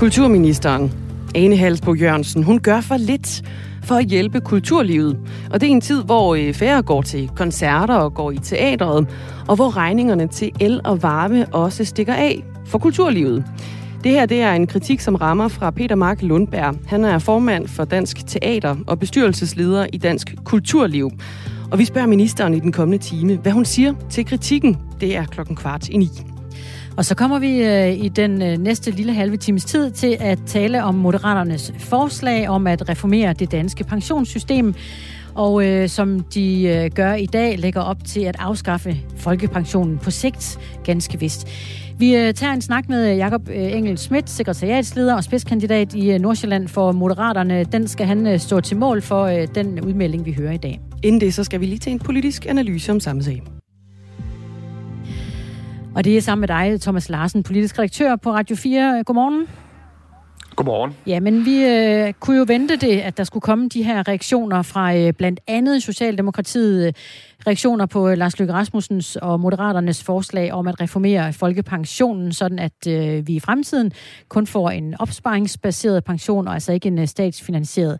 Kulturministeren, Ane Halsboe-Jørgensen, hun gør for lidt for at hjælpe kulturlivet. Og det er en tid, hvor færre går til koncerter og går i teateret, og hvor regningerne til el og varme også stikker af for kulturlivet. Det her det er en kritik, som rammer fra Peter Mark Lundberg. Han er formand for Dansk Teater og bestyrelsesleder i Dansk Kulturliv. Og vi spørger ministeren i den kommende time, hvad hun siger til kritikken. Det er 8:15. Og så kommer vi i den næste lille halve times tid til at tale om Moderaternes forslag om at reformere det danske pensionssystem. Og som de gør i dag, lægger op til at afskaffe folkepensionen på sigt, ganske vist. Vi tager en snak med Jakob Engel-Schmidt, sekretariatsleder og spidskandidat i Nordsjælland for Moderaterne. Den skal han stå til mål for, den udmelding, vi hører i dag. Inden det, så skal vi lige til en politisk analyse om samme sag. Og det er sammen med dig, Thomas Larsen, politisk redaktør på Radio 4. Godmorgen. Godmorgen. Ja, men vi kunne jo vente det, at der skulle komme de her reaktioner fra blandt andet Socialdemokratiet. Reaktioner på Lars Løkke Rasmussens og Moderaternes forslag om at reformere folkepensionen, sådan at vi i fremtiden kun får en opsparingsbaseret pension, og altså ikke en statsfinansieret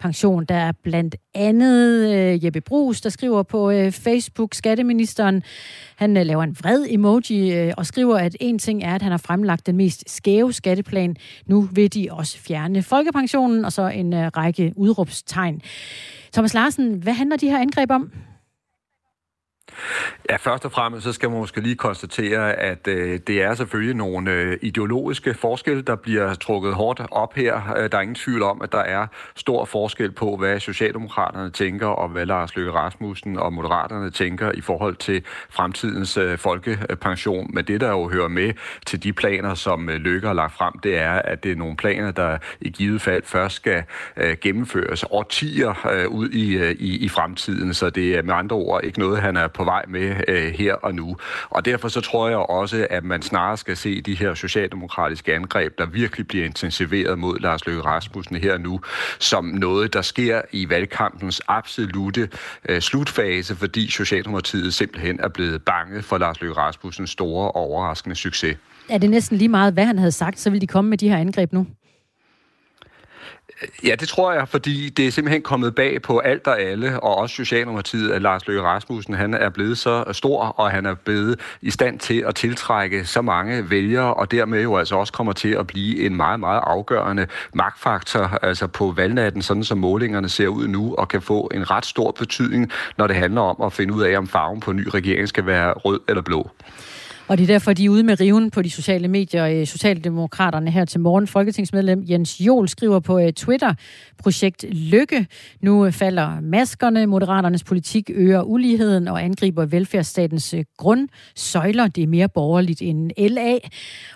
pension. Der er blandt andet Jeppe Bruus, der skriver på Facebook, skatteministeren. Han laver en vred emoji og skriver, at en ting er, at han har fremlagt den mest skæve skatteplan. Nu vil de også fjerne folkepensionen, og så en række udråbstegn. Thomas Larsen, hvad handler de her angreb om? Ja, først og fremmest så skal man måske lige konstatere, at det er selvfølgelig nogle ideologiske forskelle, der bliver trukket hårdt op her. Der er ingen tvivl om, at der er stor forskel på, hvad Socialdemokraterne tænker, og hvad Lars Løkke Rasmussen og Moderaterne tænker i forhold til fremtidens folkepension. Men det, der jo hører med til de planer, som Løkke har lagt frem, det er, at det er nogle planer, der i givet fald først skal gennemføres årtier ud i fremtiden. Så det er med andre ord ikke noget, han er på vej med her og nu. Og derfor så tror jeg også, at man snarere skal se de her socialdemokratiske angreb, der virkelig bliver intensiveret mod Lars Løkke Rasmussen her og nu, som noget, der sker i valgkampens absolute slutfase, fordi Socialdemokratiet simpelthen er blevet bange for Lars Løkke Rasmussens store og overraskende succes. Er det næsten lige meget, hvad han havde sagt, så ville de komme med de her angreb nu? Ja, det tror jeg, fordi det er simpelthen kommet bag på alt og alle, og også Socialdemokratiet, at Lars Løkke Rasmussen, han er blevet så stor, og han er blevet i stand til at tiltrække så mange vælgere, og dermed jo altså også kommer til at blive en meget, meget afgørende magtfaktor, altså på valgnatten, sådan som målingerne ser ud nu, og kan få en ret stor betydning, når det handler om at finde ud af, om farven på en ny regering skal være rød eller blå. Og det er derfor, de er ude med riven på de sociale medier. Socialdemokraterne her til morgen. Folketingsmedlem Jens Joel skriver på Twitter, projekt Lykke. Nu falder maskerne. Moderaternes politik øger uligheden og angriber velfærdsstatens grundsøjler. Det er mere borgerligt end LA.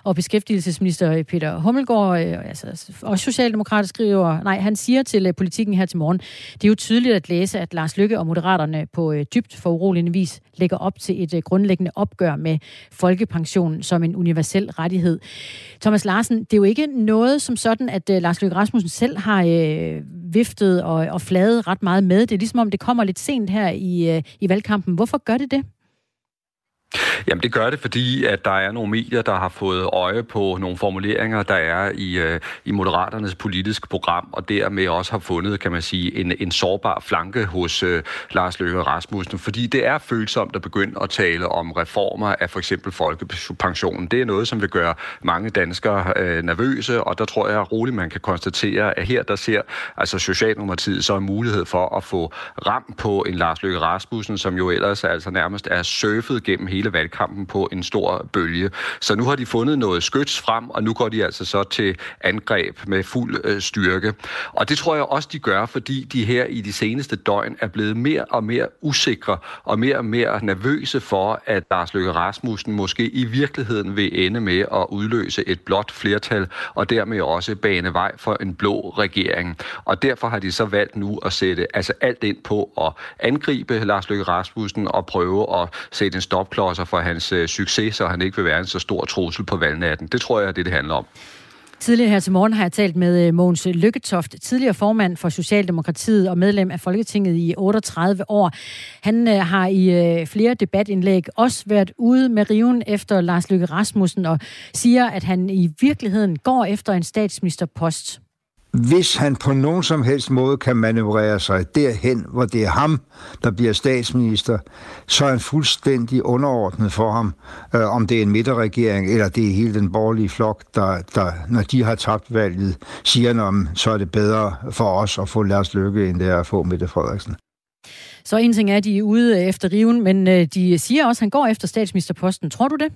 Og beskæftigelsesminister Peter Hummelgård, altså også socialdemokrat, skriver, han siger til Politikken her til morgen, det er jo tydeligt at læse, at Lars Løkke og Moderaterne på dybt foruroligende vis lægger op til et grundlæggende opgør med folkepensionen som en universel rettighed. Thomas Larsen, det er jo ikke noget som sådan, at Lars Løkke Rasmussen selv har viftet og fladet ret meget med. Det er ligesom om, det kommer lidt sent her i valgkampen. Hvorfor gør det det? Jamen det gør det, fordi at der er nogle medier, der har fået øje på nogle formuleringer, der er i Moderaternes politiske program, og dermed også har fundet, kan man sige, en sårbar flanke hos Lars Løkke Rasmussen, fordi det er følsomt at begynde at tale om reformer af for eksempel folkepensionen. Det er noget, som vil gøre mange danskere nervøse, og der tror jeg roligt, man kan konstatere, at her der ser altså Socialdemokratiet så en mulighed for at få ram på en Lars Løkke Rasmussen, som jo ellers altså nærmest er surfet gennem hele valgkampen på en stor bølge. Så nu har de fundet noget skyts frem, og nu går de altså så til angreb med fuld styrke. Og det tror jeg også, de gør, fordi de her i de seneste døgn er blevet mere og mere usikre og mere nervøse for, at Lars Løkke Rasmussen måske i virkeligheden vil ende med at udløse et blåt flertal, og dermed også bane vej for en blå regering. Og derfor har de så valgt nu at sætte altså alt ind på at angribe Lars Løkke Rasmussen og prøve at sætte en stopklods for hans succes, så han ikke vil være en så stor trussel på valgnatten. Det tror jeg, det handler om. Tidligere her til morgen har jeg talt med Mogens Lykketoft, tidligere formand for Socialdemokratiet og medlem af Folketinget i 38 år. Han har i flere debatindlæg også været ude med riven efter Lars Løkke Rasmussen og siger, at han i virkeligheden går efter en statsministerpost. Hvis han på nogen som helst måde kan manøvrere sig derhen, hvor det er ham, der bliver statsminister, så er han fuldstændig underordnet for ham, om det er en midterregering, eller det er hele den borgerlige flok, der, når de har tabt valget, siger, så er det bedre for os at få Lars Løkke, end det er at få Mette Frederiksen. Så en ting er, at de er ude efter riven, men de siger også, at han går efter statsministerposten. Tror du det?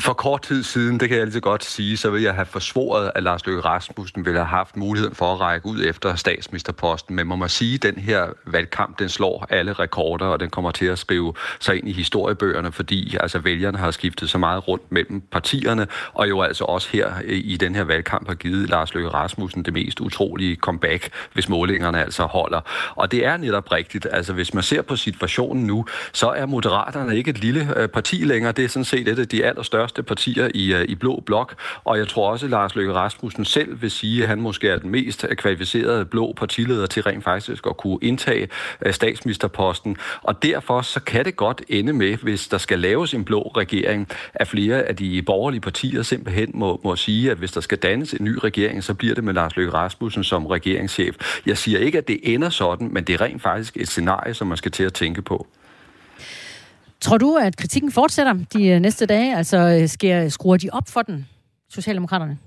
For kort tid siden, det kan jeg altid godt sige, så vil jeg have forsvoret, at Lars Løkke Rasmussen ville have haft muligheden for at række ud efter statsministerposten. Men man må sige, at den her valgkamp, den slår alle rekorder, og den kommer til at skrive sig ind i historiebøgerne, fordi altså, vælgerne har skiftet så meget rundt mellem partierne, og jo altså også her i den her valgkamp har givet Lars Løkke Rasmussen det mest utrolige comeback, hvis målingerne altså holder. Og det er netop rigtigt. Altså, hvis man ser på situationen nu, så er Moderaterne ikke et lille parti længere. Det er sådan set et af de allerstørste partier i Blå Blok, og jeg tror også, at Lars Løkke Rasmussen selv vil sige, at han måske er den mest kvalificerede blå partileder til rent faktisk at kunne indtage statsministerposten, og derfor så kan det godt ende med, hvis der skal laves en blå regering, at flere af de borgerlige partier simpelthen må sige, at hvis der skal dannes en ny regering, så bliver det med Lars Løkke Rasmussen som regeringschef. Jeg siger ikke, at det ender sådan, men det er rent faktisk et scenarie, som man skal til at tænke på. Tror du, at kritikken fortsætter de næste dage? Altså skruer de op for den, Socialdemokraterne?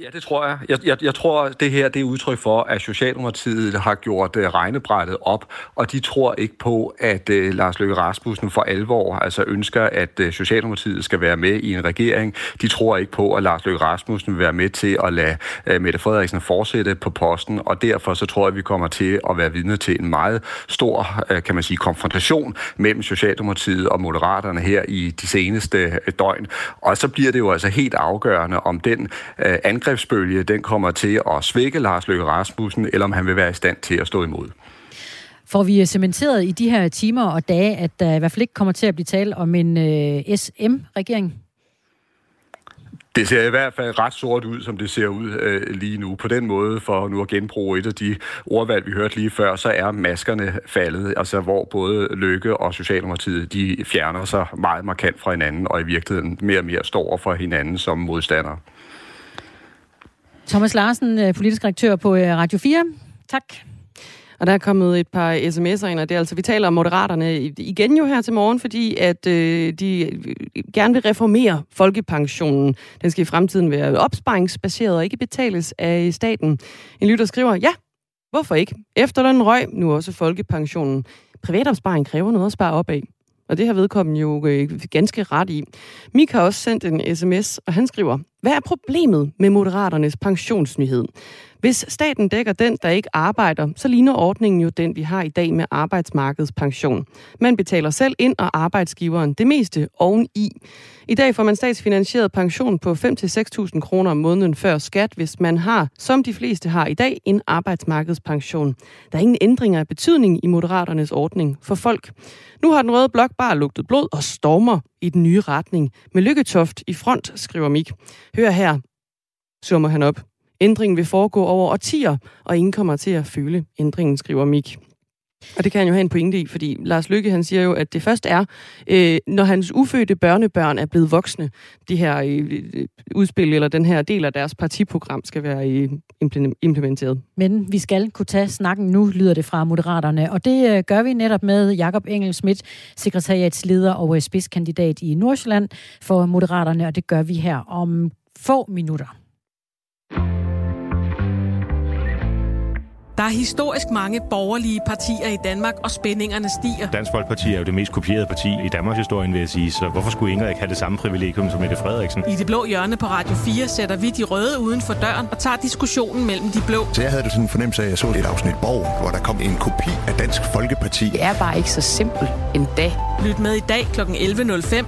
Ja, det tror jeg. Jeg tror, det her det er udtryk for, at Socialdemokratiet har gjort regnebrættet op, og de tror ikke på, at Lars Løkke Rasmussen for alvor altså ønsker, at Socialdemokratiet skal være med i en regering. De tror ikke på, at Lars Løkke Rasmussen vil være med til at lade Mette Frederiksen fortsætte på posten, og derfor så tror jeg, at vi kommer til at være vidne til en meget stor, kan man sige, konfrontation mellem Socialdemokratiet og Moderaterne her i de seneste døgn. Og så bliver det jo altså helt afgørende, om den angrebsbølge, den kommer til at svække Lars Løkke Rasmussen, eller om han vil være i stand til at stå imod. Får vi cementeret i de her timer og dage, at der i hvert fald ikke kommer til at blive tale om en SM-regering? Det ser i hvert fald ret sort ud, som det ser ud lige nu. På den måde, for nu at genbruge et af de ordvalg, vi hørte lige før, så er maskerne faldet, altså hvor både Løkke og Socialdemokratiet, de fjerner sig meget markant fra hinanden, og i virkeligheden mere og mere står for hinanden som modstandere. Thomas Larsen, politisk redaktør på Radio 4. Tak. Og der er kommet et par sms'er ind, og det er altså, vi taler om Moderaterne igen jo her til morgen, fordi at de gerne vil reformere folkepensionen. Den skal i fremtiden være opsparingsbaseret og ikke betales af staten. En lytter skriver, ja, hvorfor ikke? Efterløn røg, nu også folkepensionen. Privatopsparing kræver noget at spare op af. Og det har vedkommende jo ganske ret i. Mik har også sendt en sms, og han skriver, hvad er problemet med Moderaternes pensionsnyhed? Hvis staten dækker den, der ikke arbejder, så ligner ordningen jo den, vi har i dag med arbejdsmarkedspension. Man betaler selv ind og arbejdsgiveren det meste oveni. I dag får man statsfinansieret pension på 5.000-6.000 kroner om måneden før skat, hvis man har, som de fleste har i dag, en arbejdsmarkedspension. Der er ingen ændringer af betydning i Moderaternes ordning for folk. Nu har den røde blok bare lugtet blod og stormer i den nye retning. Med Lykketoft i front, skriver Mik. Hør her, summer han op. Ændringen vil foregå over årtier, og ingen kommer til at føle ændringen, skriver Mik. Og det kan han jo have en pointe i, fordi Lars Løkke, han siger jo, at det først er, når hans ufødte børnebørn er blevet voksne, de her udspil eller den her del af deres partiprogram skal være implementeret. Men vi skal kunne tage snakken nu, lyder det fra Moderaterne, og det gør vi netop med Jakob Engel-Schmidt, sekretariatsleder og spidskandidat i Nordsjælland for Moderaterne, og det gør vi her om få minutter. Der er historisk mange borgerlige partier i Danmark, og spændingerne stiger. Dansk Folkeparti er jo det mest kopierede parti i Danmarks historie, vil jeg sige, så hvorfor skulle Inger ikke have det samme privilegium som Mette Frederiksen? I det blå hjørne på Radio 4 sætter vi de røde uden for døren og tager diskussionen mellem de blå. Så jeg havde sådan en fornemmelse af, at jeg så et afsnit Borg, hvor der kom en kopi af Dansk Folkeparti. Det er bare ikke så simpelt endda. Lyt med i dag kl. 11.05.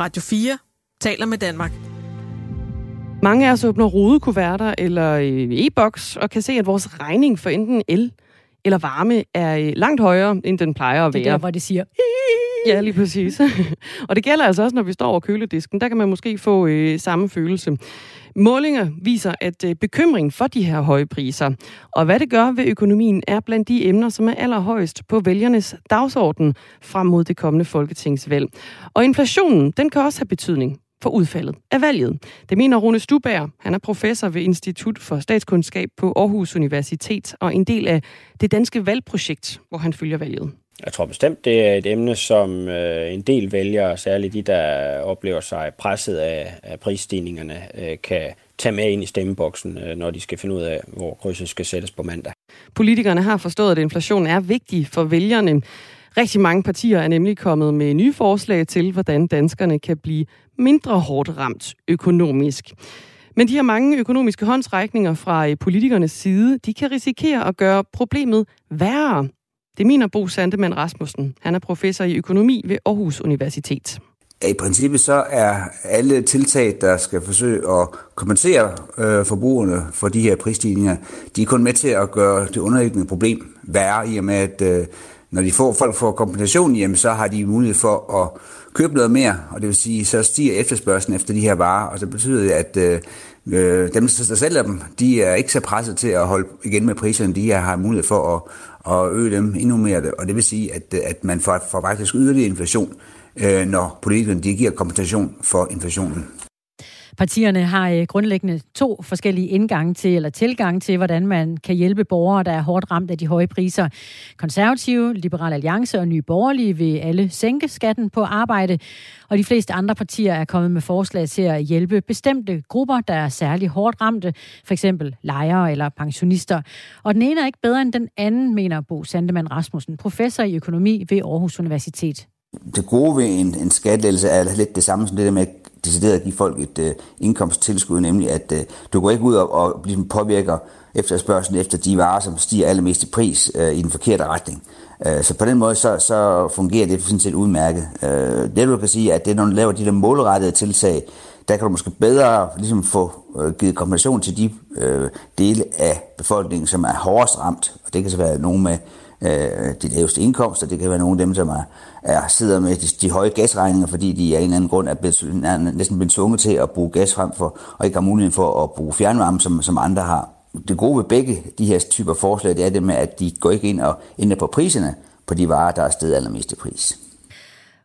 Radio 4 taler med Danmark. Mange af os åbner rodekuverter eller e-boks og kan se, at vores regning for enten el eller varme er langt højere, end den plejer at være. Det er der, hvor det siger Ja, lige præcis. Og det gælder altså også, når vi står over køledisken. Der kan man måske få samme følelse. Målinger viser, at bekymring for de her høje priser og hvad det gør ved økonomien er blandt de emner, som er allerhøjst på vælgernes dagsorden frem mod det kommende folketingsvalg. Og inflationen, den kan også have betydning for udfaldet af valget. Det mener Rune Stubær. Han er professor ved Institut for Statskundskab på Aarhus Universitet og en del af det danske valgprojekt, hvor han følger valget. Jeg tror bestemt, det er et emne, som en del vælgere, særligt de, der oplever sig presset af prisstigningerne, kan tage med ind i stemmeboksen, når de skal finde ud af, hvor krydset skal sættes på mandag. Politikerne har forstået, at inflationen er vigtig for vælgerne. Rigtig mange partier er nemlig kommet med nye forslag til, hvordan danskerne kan blive mindre hårdt ramt økonomisk. Men de her mange økonomiske håndsrækninger fra politikernes side, de kan risikere at gøre problemet værre. Det mener Bo Sandemann Rasmussen. Han er professor i økonomi ved Aarhus Universitet. I princippet så er alle tiltag, der skal forsøge at kompensere forbrugerne for de her prisstigninger, de er kun med til at gøre det underliggende problem værre, i og med at når de folk får kompensation, jamen, så har de mulighed for at købe noget mere, og det vil sige, så stiger efterspørgslen efter de her varer, og det betyder, at dem, der sælger dem, de er ikke så presset til at holde igen med priserne, de har mulighed for at øge dem endnu mere, og det vil sige, at man får faktisk yderligere inflation, når politikerne de giver kompensation for inflationen. Partierne har grundlæggende to forskellige indgange til, eller tilgang til, hvordan man kan hjælpe borgere, der er hårdt ramt af de høje priser. Konservative, Liberal Alliance og Nye Borgerlige vil alle sænke skatten på arbejde, og de fleste andre partier er kommet med forslag til at hjælpe bestemte grupper, der er særlig hårdt ramte, f.eks. lejere eller pensionister. Og den ene er ikke bedre end den anden, mener Bo Sandemann Rasmussen, professor i økonomi ved Aarhus Universitet. Det gode ved en skattelettelse er lidt det samme som det der med decideret at give folk et indkomsttilskud, nemlig at du går ikke ud og ligesom påvirker efterspørgslen efter de varer, som stiger allermest i pris i den forkerte retning. Så på den måde så fungerer det sådan set udmærket. Det du kan sige, at det, når du laver de der målrettede tiltag, der kan du måske bedre ligesom få givet kompensation til de dele af befolkningen, som er hårdest ramt, og det kan så være nogen med de laveste indkomster, det kan være nogle af dem, som sidder med de høje gasregninger, fordi de af en eller anden grund er næsten blevet tvunget til at bruge gas frem for, og ikke har muligheden for at bruge fjernvarme, som andre har. Det gode ved begge de her typer forslag, det er det med, at de går ikke ind og ændrer på priserne på de varer, der er steget allermest i pris.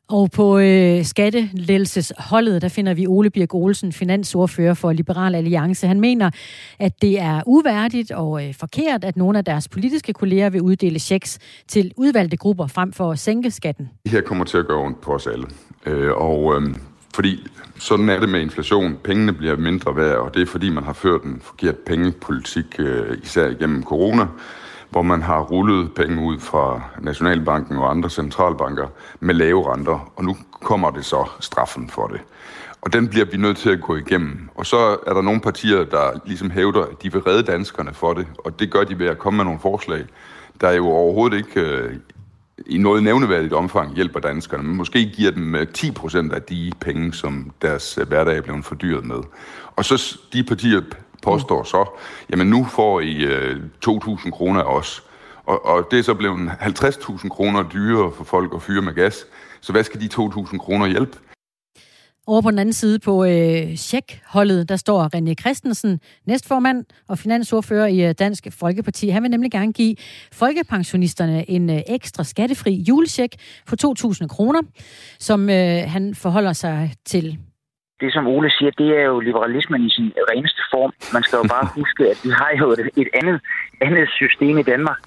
Og på skattelettelsesholdet, der finder vi Ole Birk Olsen, finansordfører for Liberal Alliance. Han mener, at det er uværdigt og forkert, at nogle af deres politiske kolleger vil uddele checks til udvalgte grupper frem for at sænke skatten. Det her kommer til at gøre ondt på os alle. Fordi sådan er det med inflation. Pengene bliver mindre værd, og det er fordi, man har ført en forkert pengepolitik, især igennem corona, hvor man har rullet penge ud fra Nationalbanken og andre centralbanker med lave renter, og nu kommer det så straffen for det. Og den bliver vi nødt til at gå igennem. Og så er der nogle partier, der ligesom hævder, at de vil redde danskerne for det, og det gør de ved at komme med nogle forslag, der jo overhovedet ikke i noget nævneværdigt omfang hjælper danskerne, men måske giver dem 10% af de penge, som deres hverdag er blevet fordyret med. Og så de partier påstår så, jamen nu får I 2.000 kroner af os, og det er så blevet 50.000 kroner dyrere for folk at fyre med gas, så hvad skal de 2.000 kroner hjælpe? Over på den anden side på checkholdet, der står René Christensen, næstformand og finansordfører i Dansk Folkeparti. Han vil nemlig gerne give folkepensionisterne en ekstra skattefri julecheck på 2.000 kroner, som han forholder sig til. Det, som Ole siger, det er jo liberalismen i sin reneste form. Man skal jo bare huske, at vi har jo et andet system i Danmark.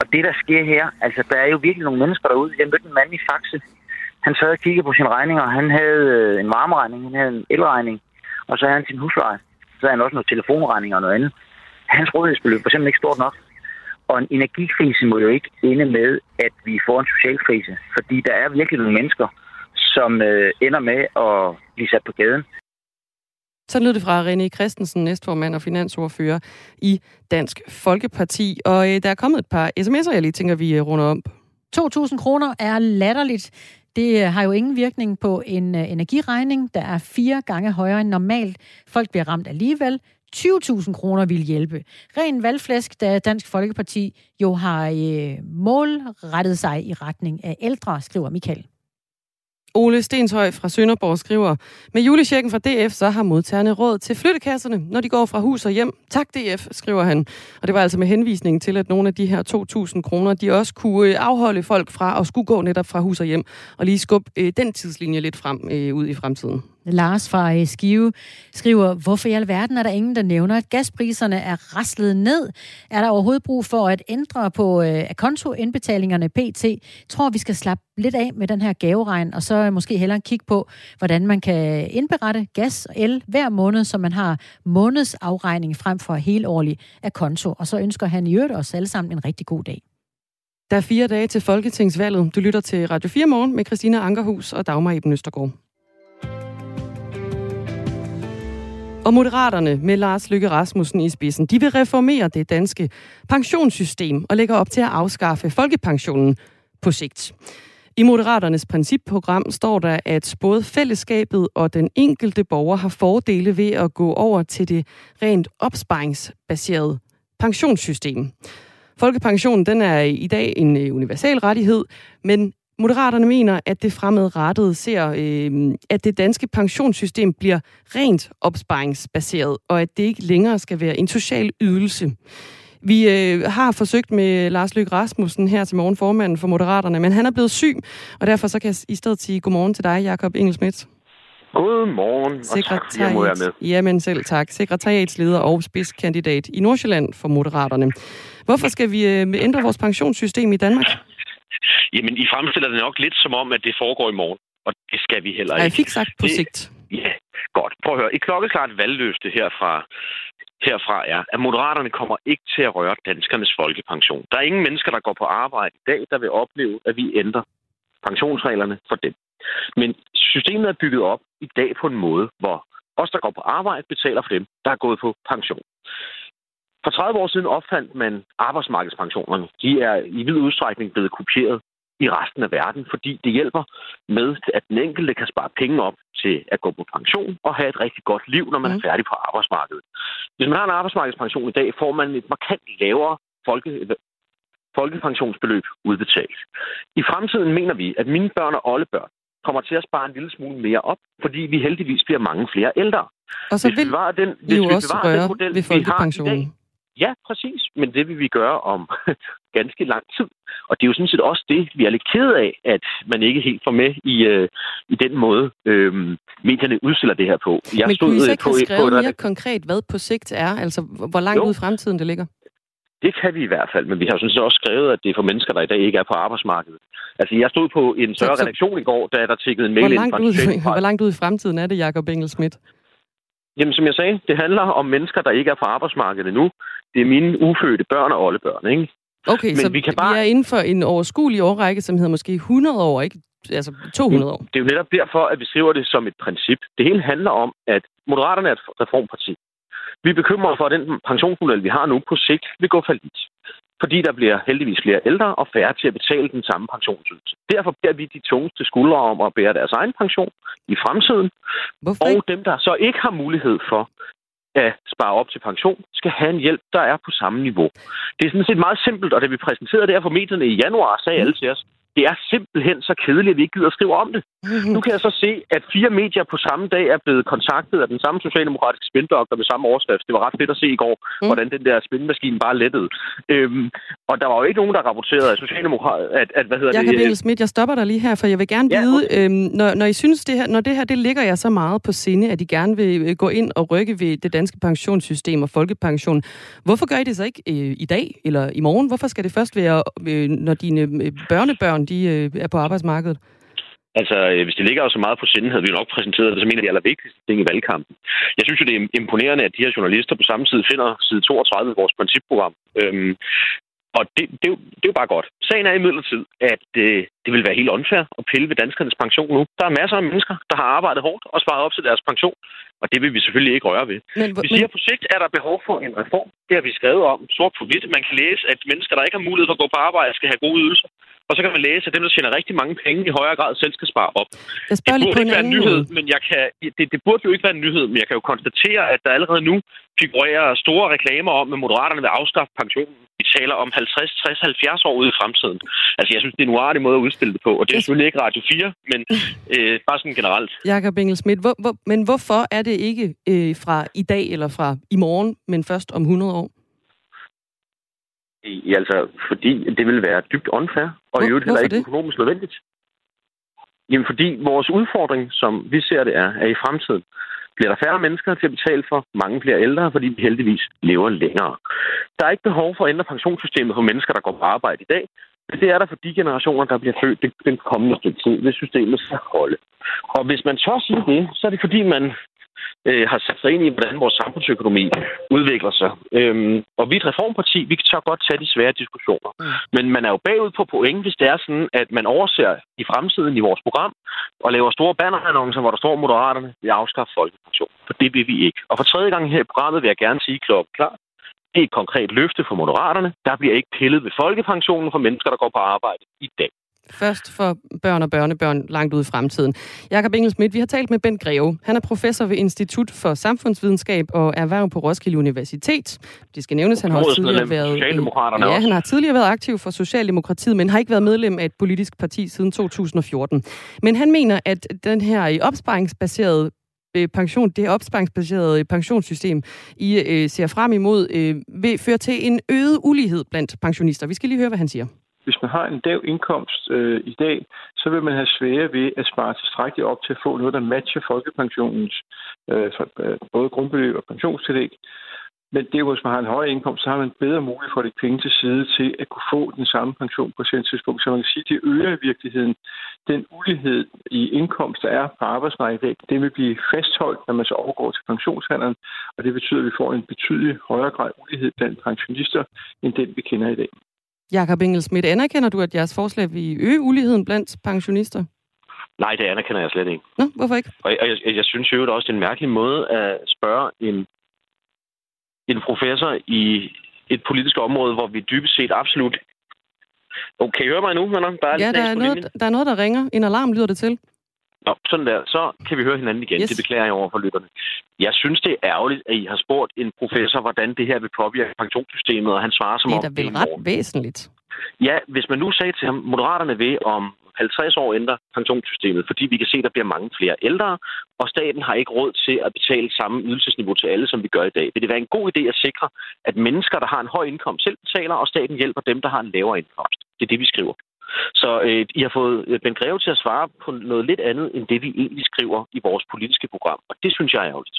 Og det, der sker her, altså, der er jo virkelig nogle mennesker derude. Jeg mødte en mand i Faxe. Han sad og kiggede på sine regninger. Han havde en varmeregning, han havde en elregning, og så havde han sin husleje. Så havde han også nogle telefonregninger og noget andet. Hans rådighedsbeløb var simpelthen ikke stort nok. Og en energikrise må jo ikke ende med, at vi får en social krise. Fordi der er virkelig nogle mennesker, som ender med at blive sat på gaden. Så lød det fra René Christensen, næstformand og finansordfører i Dansk Folkeparti. Og der er kommet et par sms'er, jeg lige tænker, vi runder om. 2.000 kroner er latterligt. Det har jo ingen virkning på en energiregning, der er 4 gange højere end normalt. Folk bliver ramt alligevel. 20.000 kroner vil hjælpe. Ren valgflæsk, da Dansk Folkeparti jo har målrettet sig i retning af ældre, skriver Michael. Ole Stenshøj fra Sønderborg skriver, med julechecken fra DF, så har modtagerne råd til flyttekasserne, når de går fra hus og hjem. Tak DF, skriver han. Og det var altså med henvisning til, at nogle af de her 2.000 kroner, de også kunne afholde folk fra at skulle gå netop fra hus og hjem, og lige skubbe den tidslinje lidt frem ud i fremtiden. Lars fra Skive skriver, hvorfor i alverden er der ingen, der nævner, at gaspriserne er raslet ned? Er der overhovedet brug for at ændre på kontoindbetalingerne pt? Tror, vi skal slappe lidt af med den her gaveregn, og så måske hellere kigge på, hvordan man kan indberette gas og el hver måned, så man har månedsafregning frem for helårlig af konto. Og så ønsker han i øvrigt os alle sammen en rigtig god dag. Der er 4 dage til folketingsvalget. Du lytter til Radio 4 Morgen med Christina Ankerhus og Dagmar Eben Østergaard. Og Moderaterne med Lars Løkke Rasmussen i spidsen, de vil reformere det danske pensionssystem og lægger op til at afskaffe folkepensionen på sigt. I Moderaternes principprogram står der, at både fællesskabet og den enkelte borger har fordele ved at gå over til det rent opsparingsbaserede pensionssystem. Folkepensionen, den er i dag en universal rettighed, men Moderaterne mener, at det fremadrettet ser, at det danske pensionssystem bliver rent opsparingsbaseret, og at det ikke længere skal være en social ydelse. Vi har forsøgt med Lars Løkke Rasmussen her til morgen, formanden for Moderaterne, men han er blevet syg, og derfor så kan jeg i stedet sige godmorgen til dig, Jakob Engel-Schmidt. Godmorgen, og tak fordi jeg må være med. Jamen selv tak. Sekretariatsleder og spidskandidat i Nordsjælland for Moderaterne. Hvorfor skal vi ændre vores pensionssystem i Danmark? Jamen, I fremstiller det nok lidt som om, at det foregår i morgen, og det skal vi heller ikke. Jeg fik sagt på sigt. Ja, godt. Prøv at høre. Et klokkeklart valgløfte herfra er, at Moderaterne kommer ikke til at røre danskernes folkepension. Der er ingen mennesker, der går på arbejde i dag, der vil opleve, at vi ændrer pensionsreglerne for dem. Men systemet er bygget op i dag på en måde, hvor os, der går på arbejde, betaler for dem, der er gået på pension. For 30 år siden opfandt man arbejdsmarkedspensionerne. De er i vid udstrækning blevet kopieret i resten af verden, fordi det hjælper med, at den enkelte kan spare penge op til at gå på pension og have et rigtig godt liv, når man er færdig på arbejdsmarkedet. Hvis man har en arbejdsmarkedspension i dag, får man et markant lavere folkepensionsbeløb udbetalt. I fremtiden mener vi, at mine børn og oldebørn kommer til at spare en lille smule mere op, fordi vi heldigvis bliver mange flere ældre. Og så vil vi jo også røre ved folkepensionen. Ja, præcis. Men det vil vi gøre om ganske lang tid. Og det er jo sådan set også det, vi er lidt ked af, at man ikke helt får med i den måde, medierne udstiller det her på. Men kunne I så ikke have skrevet mere konkret, hvad på sigt er? Altså, hvor langt ud i fremtiden det ligger? Det kan vi i hvert fald, men vi har jo sådan set også skrevet, at det er for mennesker, der i dag ikke er på arbejdsmarkedet. Altså, jeg stod på en større redaktion i går, da der tikkede en mail ind fra en Hvor langt ud i fremtiden er det, Jakob Engel-Schmidt? Jamen, som jeg sagde, det handler om mennesker, der ikke er på arbejdsmarkedet endnu. Det er mine ufødte børn og oldebørn, ikke? Okay, men så vi er inden for en overskuelig årrække, som hedder måske 100 år, ikke? Altså 200 år. Det er jo netop derfor, at vi skriver det som et princip. Det hele handler om, at Moderaterne er et reformparti. Vi er bekymret for, at den pensionsmodel, vi har nu på sigt, vil gå fallit. Fordi der bliver heldigvis flere ældre og færre til at betale den samme pensionsydelse. Derfor bærer vi de tungeste skuldre om at bære deres egen pension i fremtiden. Hvorfor ikke? Og dem, der så ikke har mulighed for at spare op til pension, skal have en hjælp, der er på samme niveau. Det er sådan set meget simpelt, og da vi præsenterede det her for medierne i januar, sagde alle til os, det er simpelthen så kedeligt, at vi ikke gider at skrive om det. Nu kan jeg så se, at 4 medier på samme dag er blevet kontaktet af den samme socialdemokratiske spindoktor med samme overskrift. Det var ret fedt at se i går, hvordan den der spindmaskine bare lettede. Og der var jo ikke nogen, der rapporterede af socialdemokrater, at hvad hedder Jakob Engel-Schmidt, jeg stopper dig lige her, for jeg vil gerne vide, okay. Når I synes, det her ligger jer så meget på sinde, at I gerne vil gå ind og rykke ved det danske pensionssystem og folkepension. Hvorfor gør I det så ikke i dag eller i morgen? Hvorfor skal det først være, når dine børnebørn de er på arbejdsmarkedet? Altså, hvis det ligger jo så meget på sinde, havde vi nok præsenteret det som en af de allervigtigste ting i valgkampen. Jeg synes jo, det er imponerende, at de her journalister på samme tid finder side 32 i vores principprogram. Og det er jo bare godt. Sagen er imidlertid, at det vil være helt unfair at pille ved danskernes pension nu. Der er masser af mennesker, der har arbejdet hårdt og sparet op til deres pension, og det vil vi selvfølgelig ikke røre ved. Vi siger, at på sigt er der behov for en reform. Det har vi skrevet om sort på hvidt. Man kan læse, at mennesker, der ikke har mulighed for at gå på arbejde, skal have gode ydelser. Og så kan man læse, at dem, der tjener rigtig mange penge, i højere grad selv skal spare op. Det burde ikke være en nyhed, men det burde jo ikke være en nyhed, men jeg kan jo konstatere, at der allerede nu figurerer store reklamer om, at Moderaterne vil afskaffe pensionen. Vi taler om 50, 60, 70 år ude i fremtiden. Altså, jeg synes, det er en uartig måde at udstille det på, og det er selvfølgelig ikke Radio 4, men bare sådan generelt. Jakob Engel-Schmidt, men hvorfor er det ikke fra i dag eller fra i morgen, men først om 100 år? Altså, fordi det vil være dybt unfair, og i øvrigt heller ikke økonomisk nødvendigt. Jamen, fordi vores udfordring, som vi ser det er, at i fremtiden bliver der færre mennesker til at betale for, mange bliver ældre, fordi vi heldigvis lever længere. Der er ikke behov for at ændre pensionssystemet for mennesker, der går på arbejde i dag, men det er der for de generationer, der bliver født den kommende stykke tid, hvis systemet skal holde. Og hvis man tør sige det, så er det fordi, man har sat sig ind i, hvordan vores samfundsøkonomi udvikler sig. Og vi er et reformparti, vi kan så godt tage de svære diskussioner. Men man er jo bagud på point, hvis det er sådan, at man overser i fremtiden i vores program og laver store bannerannoncer, hvor der står Moderaterne vil afskaffe folkepension. For det vil vi ikke. Og for tredje gang her i programmet vil jeg gerne sige klart, det er et konkret løfte for Moderaterne. Der bliver ikke pillet ved folkepensionen for mennesker, der går på arbejde i dag. Først for børn og børnebørn langt ud i fremtiden. Jakob Engel-Schmidt, vi har talt med Bent Greve. Han er professor ved Institut for Samfundsvidenskab og erhverv på Roskilde Universitet. Det skal nævnes, han har tidligere været, han har tidligere været aktiv for Socialdemokratiet, men har ikke været medlem af et politisk parti siden 2014. Men han mener, at den her opsparingsbaserede pension, det opsparingsbaserede pensionssystem, I ser frem imod, vil føre til en øget ulighed blandt pensionister. Vi skal lige høre, hvad han siger. Hvis man har en lav indkomst i dag, så vil man have svære ved at spare tilstrækkeligt op til at få noget, der matcher folkepensionens både grundbeløb og pensionstillæg. Men det, hvis man har en høj indkomst, så har man bedre mulighed for at lægge penge til side til at kunne få den samme pension på et tidspunkt. Så man kan sige, at det øger i virkeligheden. Den ulighed i indkomst, der er på arbejdsmarkedet, det vil blive fastholdt, når man så overgår til pensionsalderen. Og det betyder, at vi får en betydelig højere grad ulighed blandt pensionister, end den vi kender i dag. Jakob Engel-Schmidt, anerkender du, at jeres forslag vil øge uligheden blandt pensionister? Nej, det anerkender jeg slet ikke. Nå, hvorfor ikke? Og jeg synes jo, det er også en mærkelig måde at spørge en professor i et politisk område, hvor vi dybest set absolut... Okay, hør mig nu, venner. Der er noget, der ringer. En alarm lyder det til. Nå, sådan der. Så kan vi høre hinanden igen. Yes. Det beklager jeg over for lytterne. Jeg synes, det er ærgerligt, at I har spurgt en professor, hvordan det her vil påvirke pensionssystemet, og han svarer som om... Det er da vel ret væsentligt. Ja, hvis man nu sagde til ham, Moderaterne ved om 50 år ændrer pensionssystemet, fordi vi kan se, der bliver mange flere ældre, og staten har ikke råd til at betale samme ydelsesniveau til alle, som vi gør i dag. Vil det være en god idé at sikre, at mennesker, der har en høj indkomst, selv betaler, og staten hjælper dem, der har en lavere indkomst? Det er det, vi skriver. Så I har fået Bent Greve til at svare på noget lidt andet, end det vi egentlig skriver i vores politiske program. Og det synes jeg er ærgerligt.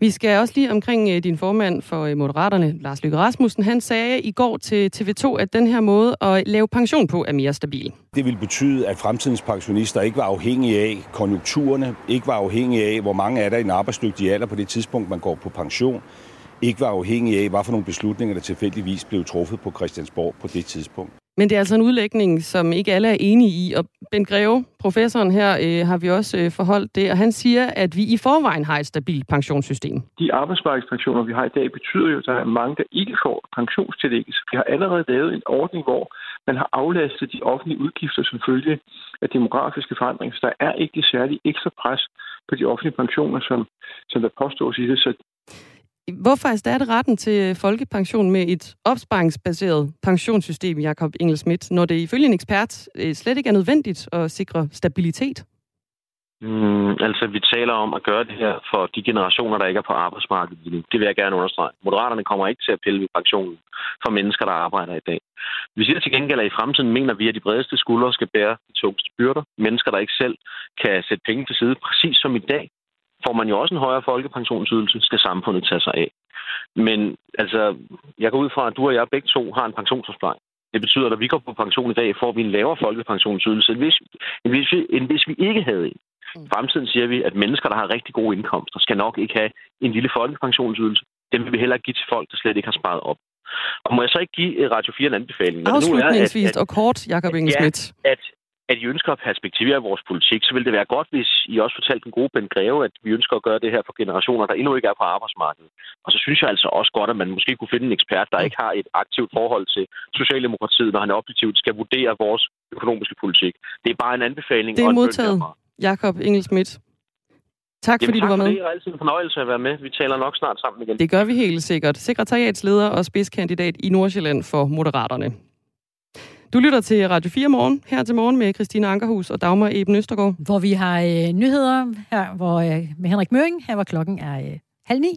Vi skal også lige omkring din formand for Moderaterne, Lars Løkke Rasmussen. Han sagde i går til TV2, at den her måde at lave pension på er mere stabil. Det vil betyde, at fremtidens pensionister ikke var afhængige af konjunkturerne, ikke var afhængige af, hvor mange er der i en arbejdsdygtig alder på det tidspunkt, man går på pension, ikke var afhængige af, hvad for nogle beslutninger, der tilfældigvis blev truffet på Christiansborg på det tidspunkt. Men det er altså en udlægning, som ikke alle er enige i, og Bent Greve, professoren her, har vi også forholdt det, og han siger, at vi i forvejen har et stabilt pensionssystem. De arbejdsmarkedspensioner, vi har i dag, betyder jo, at der er mange, der ikke får pensionstillæggelse. Vi har allerede lavet en ordning, hvor man har aflastet de offentlige udgifter som følge af demografiske forandringer, så der er ikke det særlige ekstra pres på de offentlige pensioner, som der påstås i det. Så hvorfor er det retten til folkepension med et opsparingsbaseret pensionssystem, Jakob Engel-Schmidt, når det ifølge en ekspert slet ikke er nødvendigt at sikre stabilitet? Altså, vi taler om at gøre det her for de generationer, der ikke er på arbejdsmarkedet. Det vil jeg gerne understrege. Moderaterne kommer ikke til at pille ved pensionen for mennesker, der arbejder i dag. Vi siger til gengæld, at i fremtiden mener vi, at de bredeste skuldre skal bære de tungeste byrder. Mennesker, der ikke selv kan sætte penge til side, præcis som i dag, får man jo også en højere folkepensionsydelse, skal samfundet tage sig af. Men altså, jeg går ud fra, at du og jeg begge to har en pensionsopsparing. Det betyder, at når vi går på pension i dag, får vi en lavere folkepensionsydelse, end hvis vi ikke havde en. I fremtiden siger vi, at mennesker, der har rigtig gode indkomster, skal nok ikke have en lille folkepensionsydelse. Den vil vi heller ikke give til folk, der slet ikke har sparet op. Og må jeg så ikke give Radio 4 en anbefaling? Afslutningsvis og kort, Jakob Engel-Schmidt. at I ønsker at perspektivere vores politik, så ville det være godt, hvis I også fortalte den gode Bent Greve, at vi ønsker at gøre det her for generationer, der endnu ikke er på arbejdsmarkedet. Og så synes jeg altså også godt, at man måske kunne finde en ekspert, der ikke har et aktivt forhold til Socialdemokratiet, når han objektivt skal vurdere vores økonomiske politik. Det er bare en anbefaling. Det er modtaget, Jakob Engel-Schmidt. Tak, fordi du var med. Det er altid en fornøjelse at være med. Vi taler nok snart sammen igen. Det gør vi helt sikkert. Sekretariatsleder og spidskandidat i Nordsjælland for Moderaterne. Du lytter til Radio 4 Morgen, her til morgen med Christine Ankerhus og Dagmar Eben Østergaard. Hvor vi har nyheder her, hvor, med Henrik Møring, her hvor klokken er 8:30.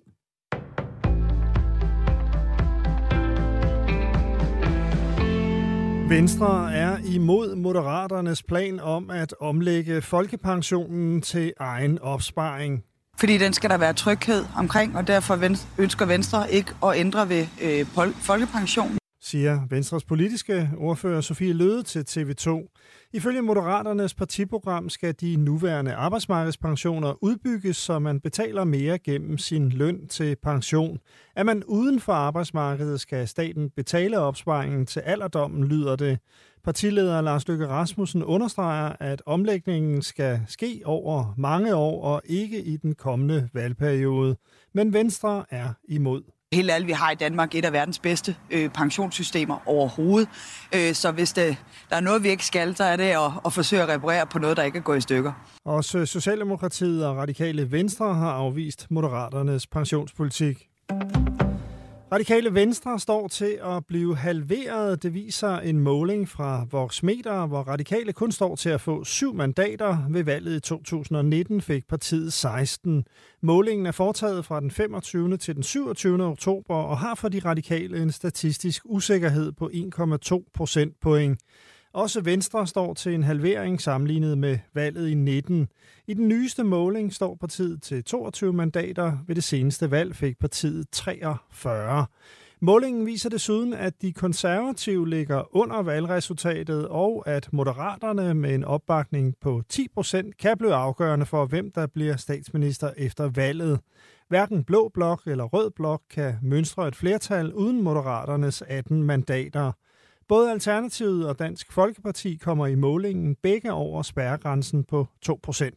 Venstre er imod Moderaternes plan om at omlægge folkepensionen til egen opsparing. Fordi den skal der være tryghed omkring, og derfor ønsker Venstre ikke at ændre ved folkepensionen, siger Venstres politiske ordfører Sophie Løhde til TV2. Ifølge Moderaternes partiprogram skal de nuværende arbejdsmarkedspensioner udbygges, så man betaler mere gennem sin løn til pension. Er man uden for arbejdsmarkedet, skal staten betale opsparingen til alderdommen, lyder det. Partileder Lars Løkke Rasmussen understreger, at omlægningen skal ske over mange år og ikke i den kommende valgperiode. Men Venstre er imod. Helt ærligt, vi har i Danmark et af verdens bedste pensionssystemer overhovedet. Så hvis der er noget, vi ikke skal, så er det at forsøge at reparere på noget, der ikke er gået i stykker. Også Socialdemokratiet og Radikale Venstre har afvist Moderaternes pensionspolitik. Radikale Venstre står til at blive halveret, det viser en måling fra Voxmeter, hvor Radikale kun står til at få 7 mandater. Ved valget i 2019 fik partiet 16. Målingen er foretaget fra den 25. til den 27. oktober og har for de radikale en statistisk usikkerhed på 1,2 procentpoint. Også Venstre står til en halvering sammenlignet med valget i 19. I den nyeste måling står partiet til 22 mandater. Ved det seneste valg fik partiet 43. Målingen viser desuden, at de konservative ligger under valgresultatet, og at Moderaterne med en opbakning på 10% kan blive afgørende for, hvem der bliver statsminister efter valget. Hverken Blå Blok eller Rød Blok kan mønstre et flertal uden Moderaternes 18 mandater. Både Alternativet og Dansk Folkeparti kommer i målingen begge over spærregrænsen på 2%.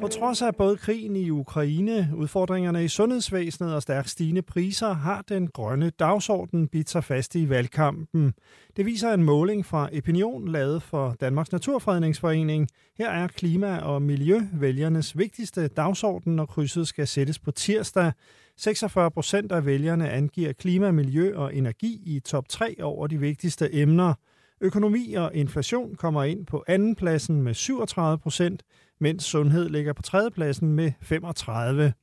På trods af både krigen i Ukraine, udfordringerne i sundhedsvæsenet og stærkt stigende priser, har den grønne dagsorden bidt sig fast i valgkampen. Det viser en måling fra Opinion lavet for Danmarks Naturfredningsforening. Her er klima og miljø vælgernes vigtigste dagsorden, når krydset skal sættes på tirsdag. 46% af vælgerne angiver klima, miljø og energi i top 3 over de vigtigste emner. Økonomi og inflation kommer ind på andenpladsen med 37%, mens sundhed ligger på tredjepladsen med 35%.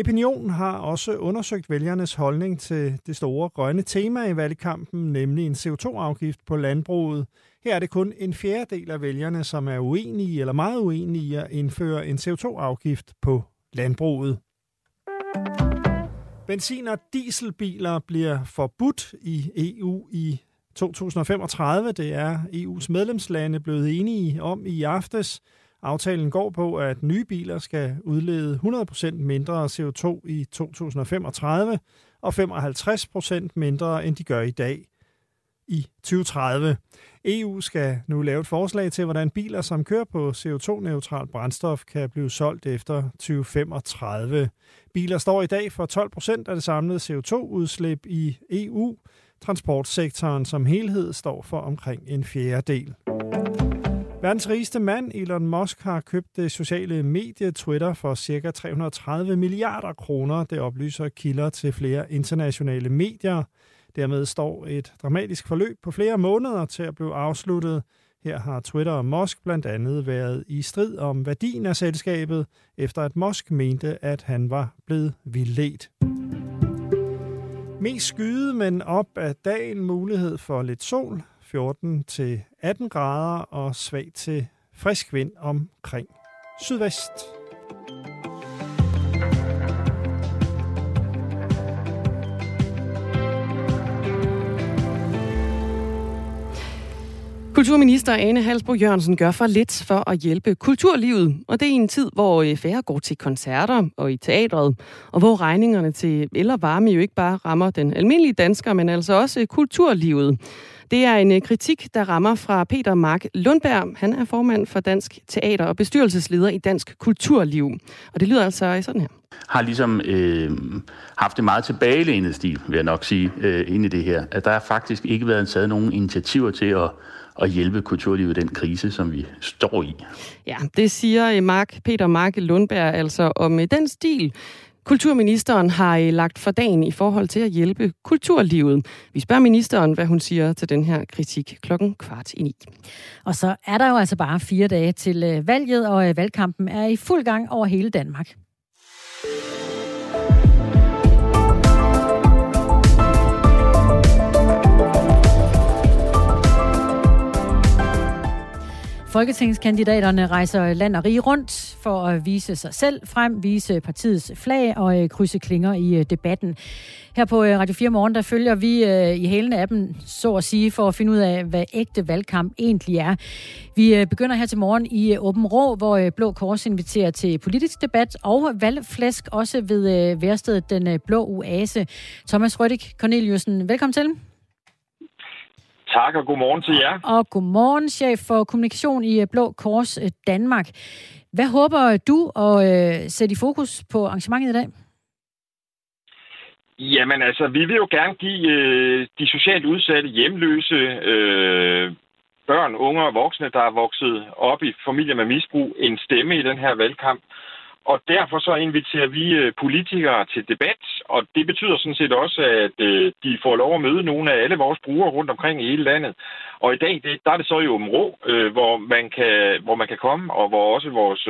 Opinion har også undersøgt vælgernes holdning til det store grønne tema i valgkampen, nemlig en CO2-afgift på landbruget. Her er det kun en fjerdedel af vælgerne, som er uenige eller meget uenige i at indføre en CO2-afgift på landbruget. Benzin- og dieselbiler bliver forbudt i EU i 2035. Det er EU's medlemslande blevet enige om i aftes. Aftalen går på, at nye biler skal udlede 100% mindre CO2 i 2035 og 55% mindre, end de gør i dag i 2030. EU skal nu lave et forslag til, hvordan biler, som kører på CO2-neutralt brændstof, kan blive solgt efter 2035. Biler står i dag for 12% af det samlede CO2-udslip i EU. Transportsektoren som helhed står for omkring en fjerdedel. Verdens rigeste mand, Elon Musk, har købt det sociale medie Twitter for ca. 330 milliarder kroner. Det oplyser kilder til flere internationale medier. Dermed står et dramatisk forløb på flere måneder til at blive afsluttet. Her har Twitter og Musk blandt andet været i strid om værdien af selskabet, efter at Musk mente, at han var blevet vildledt. Mest skyet, men op ad dagen mulighed for lidt sol, 14-18 grader og svag til frisk vind omkring sydvest. Kulturminister Ane Halsboe-Jørgensen gør for lidt for at hjælpe kulturlivet, og det er en tid, hvor færre går til koncerter og i teatret, og hvor regningerne til el og varme jo ikke bare rammer den almindelige dansker, men altså også kulturlivet. Det er en kritik, der rammer fra Peter Mark Lundberg. Han er formand for Dansk Teater og bestyrelsesleder i Dansk Kulturliv. Og det lyder altså sådan her. Har ligesom haft en meget tilbagelænet stil, vil jeg nok sige, inde i det her. At der har faktisk ikke været taget nogen initiativer til at hjælpe kulturlivet i den krise, som vi står i. Ja, det siger Peter Mark Lundberg altså om den stil, kulturministeren har lagt for dagen i forhold til at hjælpe kulturlivet. Vi spørger ministeren, hvad hun siger til den her kritik 8:45. Og så er der jo altså bare 4 dage til valget, og valgkampen er i fuld gang over hele Danmark. Folketingskandidaterne rejser land og rige rundt for at vise sig selv frem, vise partiets flag og krydse klinger i debatten. Her på Radio 4 Morgen, der følger vi i hælene af dem, så at sige, for at finde ud af, hvad ægte valgkamp egentlig er. Vi begynder her til morgen i Aabenraa, hvor Blå Kors inviterer til politisk debat og valgflæsk, også ved værstedet Den Blå Oase. Thomas Rødik Corneliusen, velkommen til. Tak, og godmorgen til jer. Og godmorgen, chef for kommunikation i Blå Kors Danmark. Hvad håber du at sætte i fokus på arrangementet i dag? Jamen altså, vi vil jo gerne give de socialt udsatte, hjemløse, børn, unge og voksne, der er vokset op i familier med misbrug, en stemme i den her valgkamp. Og derfor så inviterer vi politikere til debat, og det betyder sådan set også, at de får lov at møde nogle af alle vores brugere rundt omkring i hele landet. Og i dag, der er det så i Aabenraa, hvor man kan komme, og hvor også vores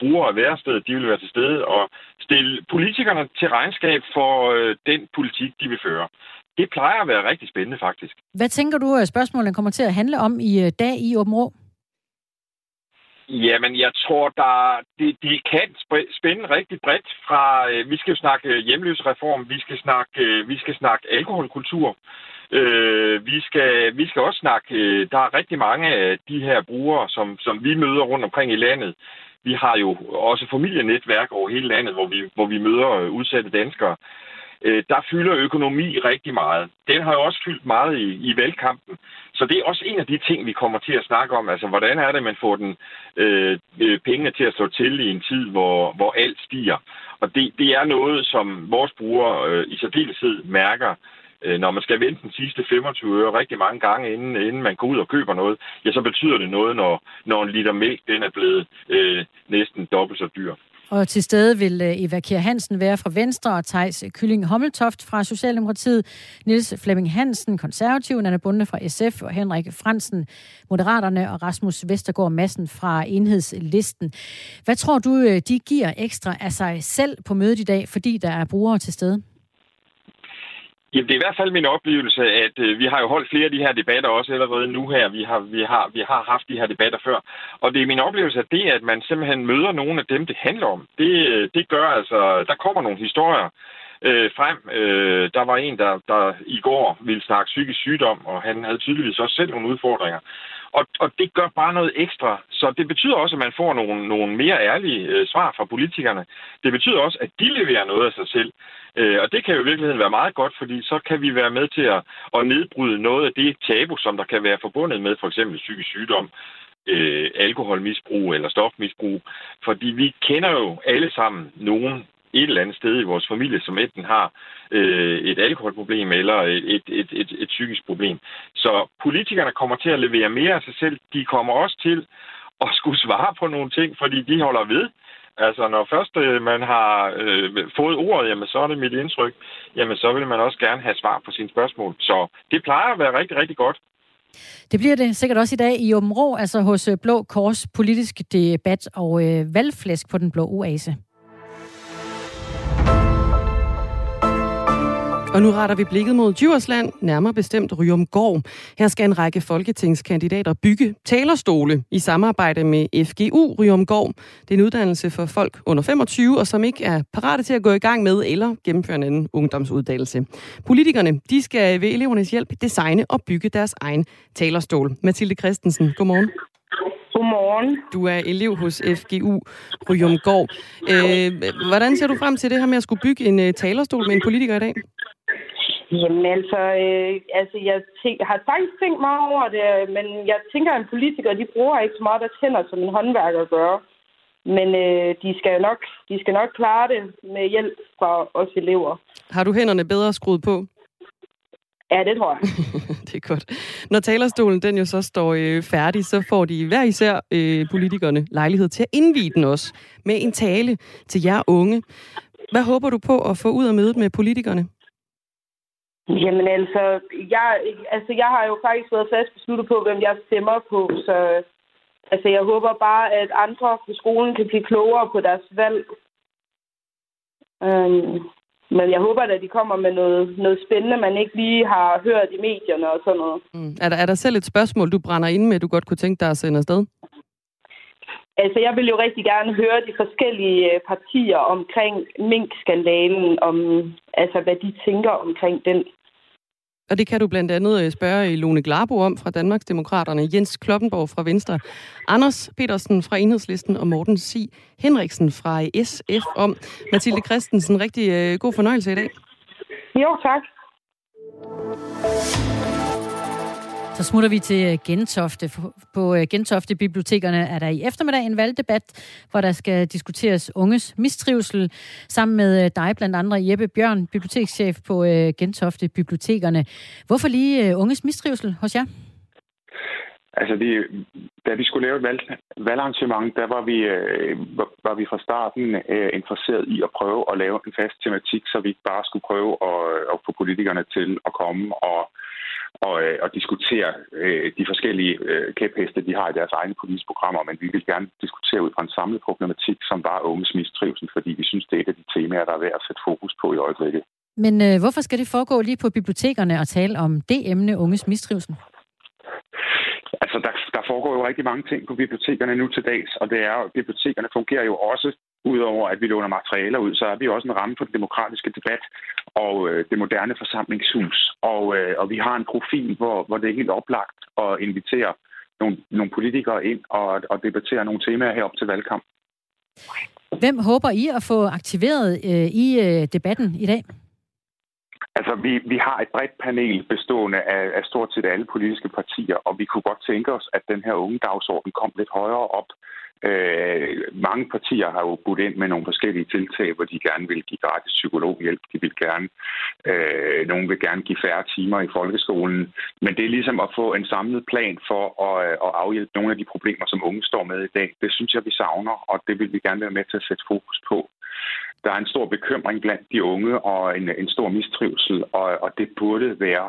brugere af værestedet, de vil være til stede og stille politikerne til regnskab for den politik, de vil føre. Det plejer at være rigtig spændende, faktisk. Hvad tænker du, spørgsmålet kommer til at handle om i dag i Aabenraa? Jamen, jeg tror, det kan spænde rigtig bredt fra... vi skal jo snakke hjemløsreform, vi skal snakke alkoholkultur. Vi skal også snakke... der er rigtig mange af de her brugere, som vi møder rundt omkring i landet. Vi har jo også familienetværk over hele landet, hvor vi møder udsatte danskere. Der fylder økonomi rigtig meget. Den har jo også fyldt meget i valgkampen. Så det er også en af de ting, vi kommer til at snakke om. Altså, hvordan er det, man får pengene til at slå til i en tid, hvor alt stiger? Og det er noget, som vores brugere i særdeleshed mærker, når man skal vente den sidste 25 øre rigtig mange gange, inden man går ud og køber noget. Ja, så betyder det noget, når en liter mælk den er blevet næsten dobbelt så dyr. Og til stede vil Eva Kjær Hansen være fra Venstre, og Theis Kylling Hommeltoft fra Socialdemokratiet, Niels Flemming Hansen, Konservativ, Nanna Bunde fra SF, og Henrik Fransen, Moderaterne, og Rasmus Vestergaard Madsen fra Enhedslisten. Hvad tror du, de giver ekstra af sig selv på mødet i dag, fordi der er brugere til stede? Jamen, det er i hvert fald min oplevelse, at vi har jo holdt flere af de her debatter også allerede nu her. Vi har haft de her debatter før. Og det er min oplevelse, at det, at man simpelthen møder nogle af dem, det handler om, det gør altså... Der kommer nogle historier frem. Der var en, der i går ville snakke psykisk sygdom, og han havde tydeligvis også selv nogle udfordringer. Og det gør bare noget ekstra. Så det betyder også, at man får nogle mere ærlige svar fra politikerne. Det betyder også, at de leverer noget af sig selv. Og det kan jo i virkeligheden være meget godt, fordi så kan vi være med til at nedbryde noget af det tabu, som der kan være forbundet med for eksempel psykisk sygdom, alkoholmisbrug eller stofmisbrug. Fordi vi kender jo alle sammen nogen et eller andet sted i vores familie, som enten har et alkoholproblem eller et psykisk problem. Så politikerne kommer til at levere mere af sig selv. De kommer også til at skulle svare på nogle ting, fordi de holder ved. Altså, når først man har fået ordet, jamen, så er det mit indtryk, jamen, så vil man også gerne have svar på sine spørgsmål. Så det plejer at være rigtig, rigtig godt. Det bliver det sikkert også i dag i Aabenraa, altså hos Blå Kors, politisk debat og valgflæsk på Den Blå Oase. Og nu retter vi blikket mod Djursland, nærmere bestemt Ryumgård. Her skal en række folketingskandidater bygge talerstole i samarbejde med FGU Ryumgård. Det er en uddannelse for folk under 25, og som ikke er parate til at gå i gang med eller gennemføre en anden ungdomsuddannelse. Politikerne, de skal ved elevernes hjælp designe og bygge deres egen talerstol. Mathilde Christensen, godmorgen. Godmorgen. Du er elev hos FGU Ryumgård. Hvordan ser du frem til det her med at skulle bygge en talerstol med en politiker i dag? Jamen altså jeg har faktisk tænkt meget over det, men jeg tænker, at en politiker, de bruger ikke så meget deres hænder, som en håndværker gør. Men de skal nok klare det med hjælp fra os elever. Har du hænderne bedre skruet på? Ja, det tror jeg. Det er godt. Når talerstolen den jo så står færdig, så får de hver især politikerne lejlighed til at indvie den også med en tale til jer unge. Hvad håber du på at få ud af mødet med politikerne? Jamen jeg har jo faktisk været fast besluttet på, hvem jeg stemmer på, så altså, jeg håber bare, at andre på skolen kan blive klogere på deres valg. Men jeg håber, at de kommer med noget spændende, man ikke lige har hørt i medierne og sådan noget. Mm. Er der selv et spørgsmål, du brænder inde med, du godt kunne tænke dig at sende afsted? Altså, jeg vil jo rigtig gerne høre de forskellige partier omkring minkskandalen, om, altså hvad de tænker omkring den. Og det kan du blandt andet spørge Lone Glarbo om fra Danmarksdemokraterne, Jens Kloppenborg fra Venstre, Anders Petersen fra Enhedslisten og Morten Sig Henriksen fra SF om. Mathilde Christensen, rigtig god fornøjelse i dag. Jo, tak. Så smutter vi til Gentofte. På Gentofte-bibliotekerne er der i eftermiddag en valgdebat, hvor der skal diskuteres unges mistrivsel. Sammen med dig, blandt andre Jeppe Bjørn, bibliotekschef på Gentofte-bibliotekerne. Hvorfor lige unges mistrivsel hos jer? Altså, da vi skulle lave et valgarrangement, der var vi fra starten interesseret i at prøve at lave en fast tematik, så vi ikke bare skulle prøve at få politikerne til at komme og diskutere de forskellige kæpheste, de har i deres egne politiske programmer, men vi vil gerne diskutere ud fra en samlet problematik, som var unges mistrivsel, fordi vi synes, det er et af de temaer, der er værd at sætte fokus på i øjeblikket. Men hvorfor skal det foregå lige på bibliotekerne og tale om det emne, unges mistrivsel? Altså, der foregår jo rigtig mange ting på bibliotekerne nu til dags, og bibliotekerne fungerer jo også, udover at vi låner materialer ud, så er vi også en ramme for den demokratiske debat og det moderne forsamlingshus. Og vi har en profil, hvor det er helt oplagt at invitere nogle politikere ind og debattere nogle temaer herop til valgkamp. Hvem håber I at få aktiveret i debatten i dag? Altså, vi har et bredt panel bestående af stort set alle politiske partier, og vi kunne godt tænke os, at den her unge dagsorden kom lidt højere op. Mange partier har jo budt ind med nogle forskellige tiltag, hvor de gerne vil give gratis psykologhjælp. De vil gerne, nogen vil gerne give færre timer i folkeskolen. Men det er ligesom at få en samlet plan for at afhjælpe nogle af de problemer, som unge står med i dag. Det synes jeg, vi savner, og det vil vi gerne være med til at sætte fokus på. Der er en stor bekymring blandt de unge og en stor mistrivsel, og det burde være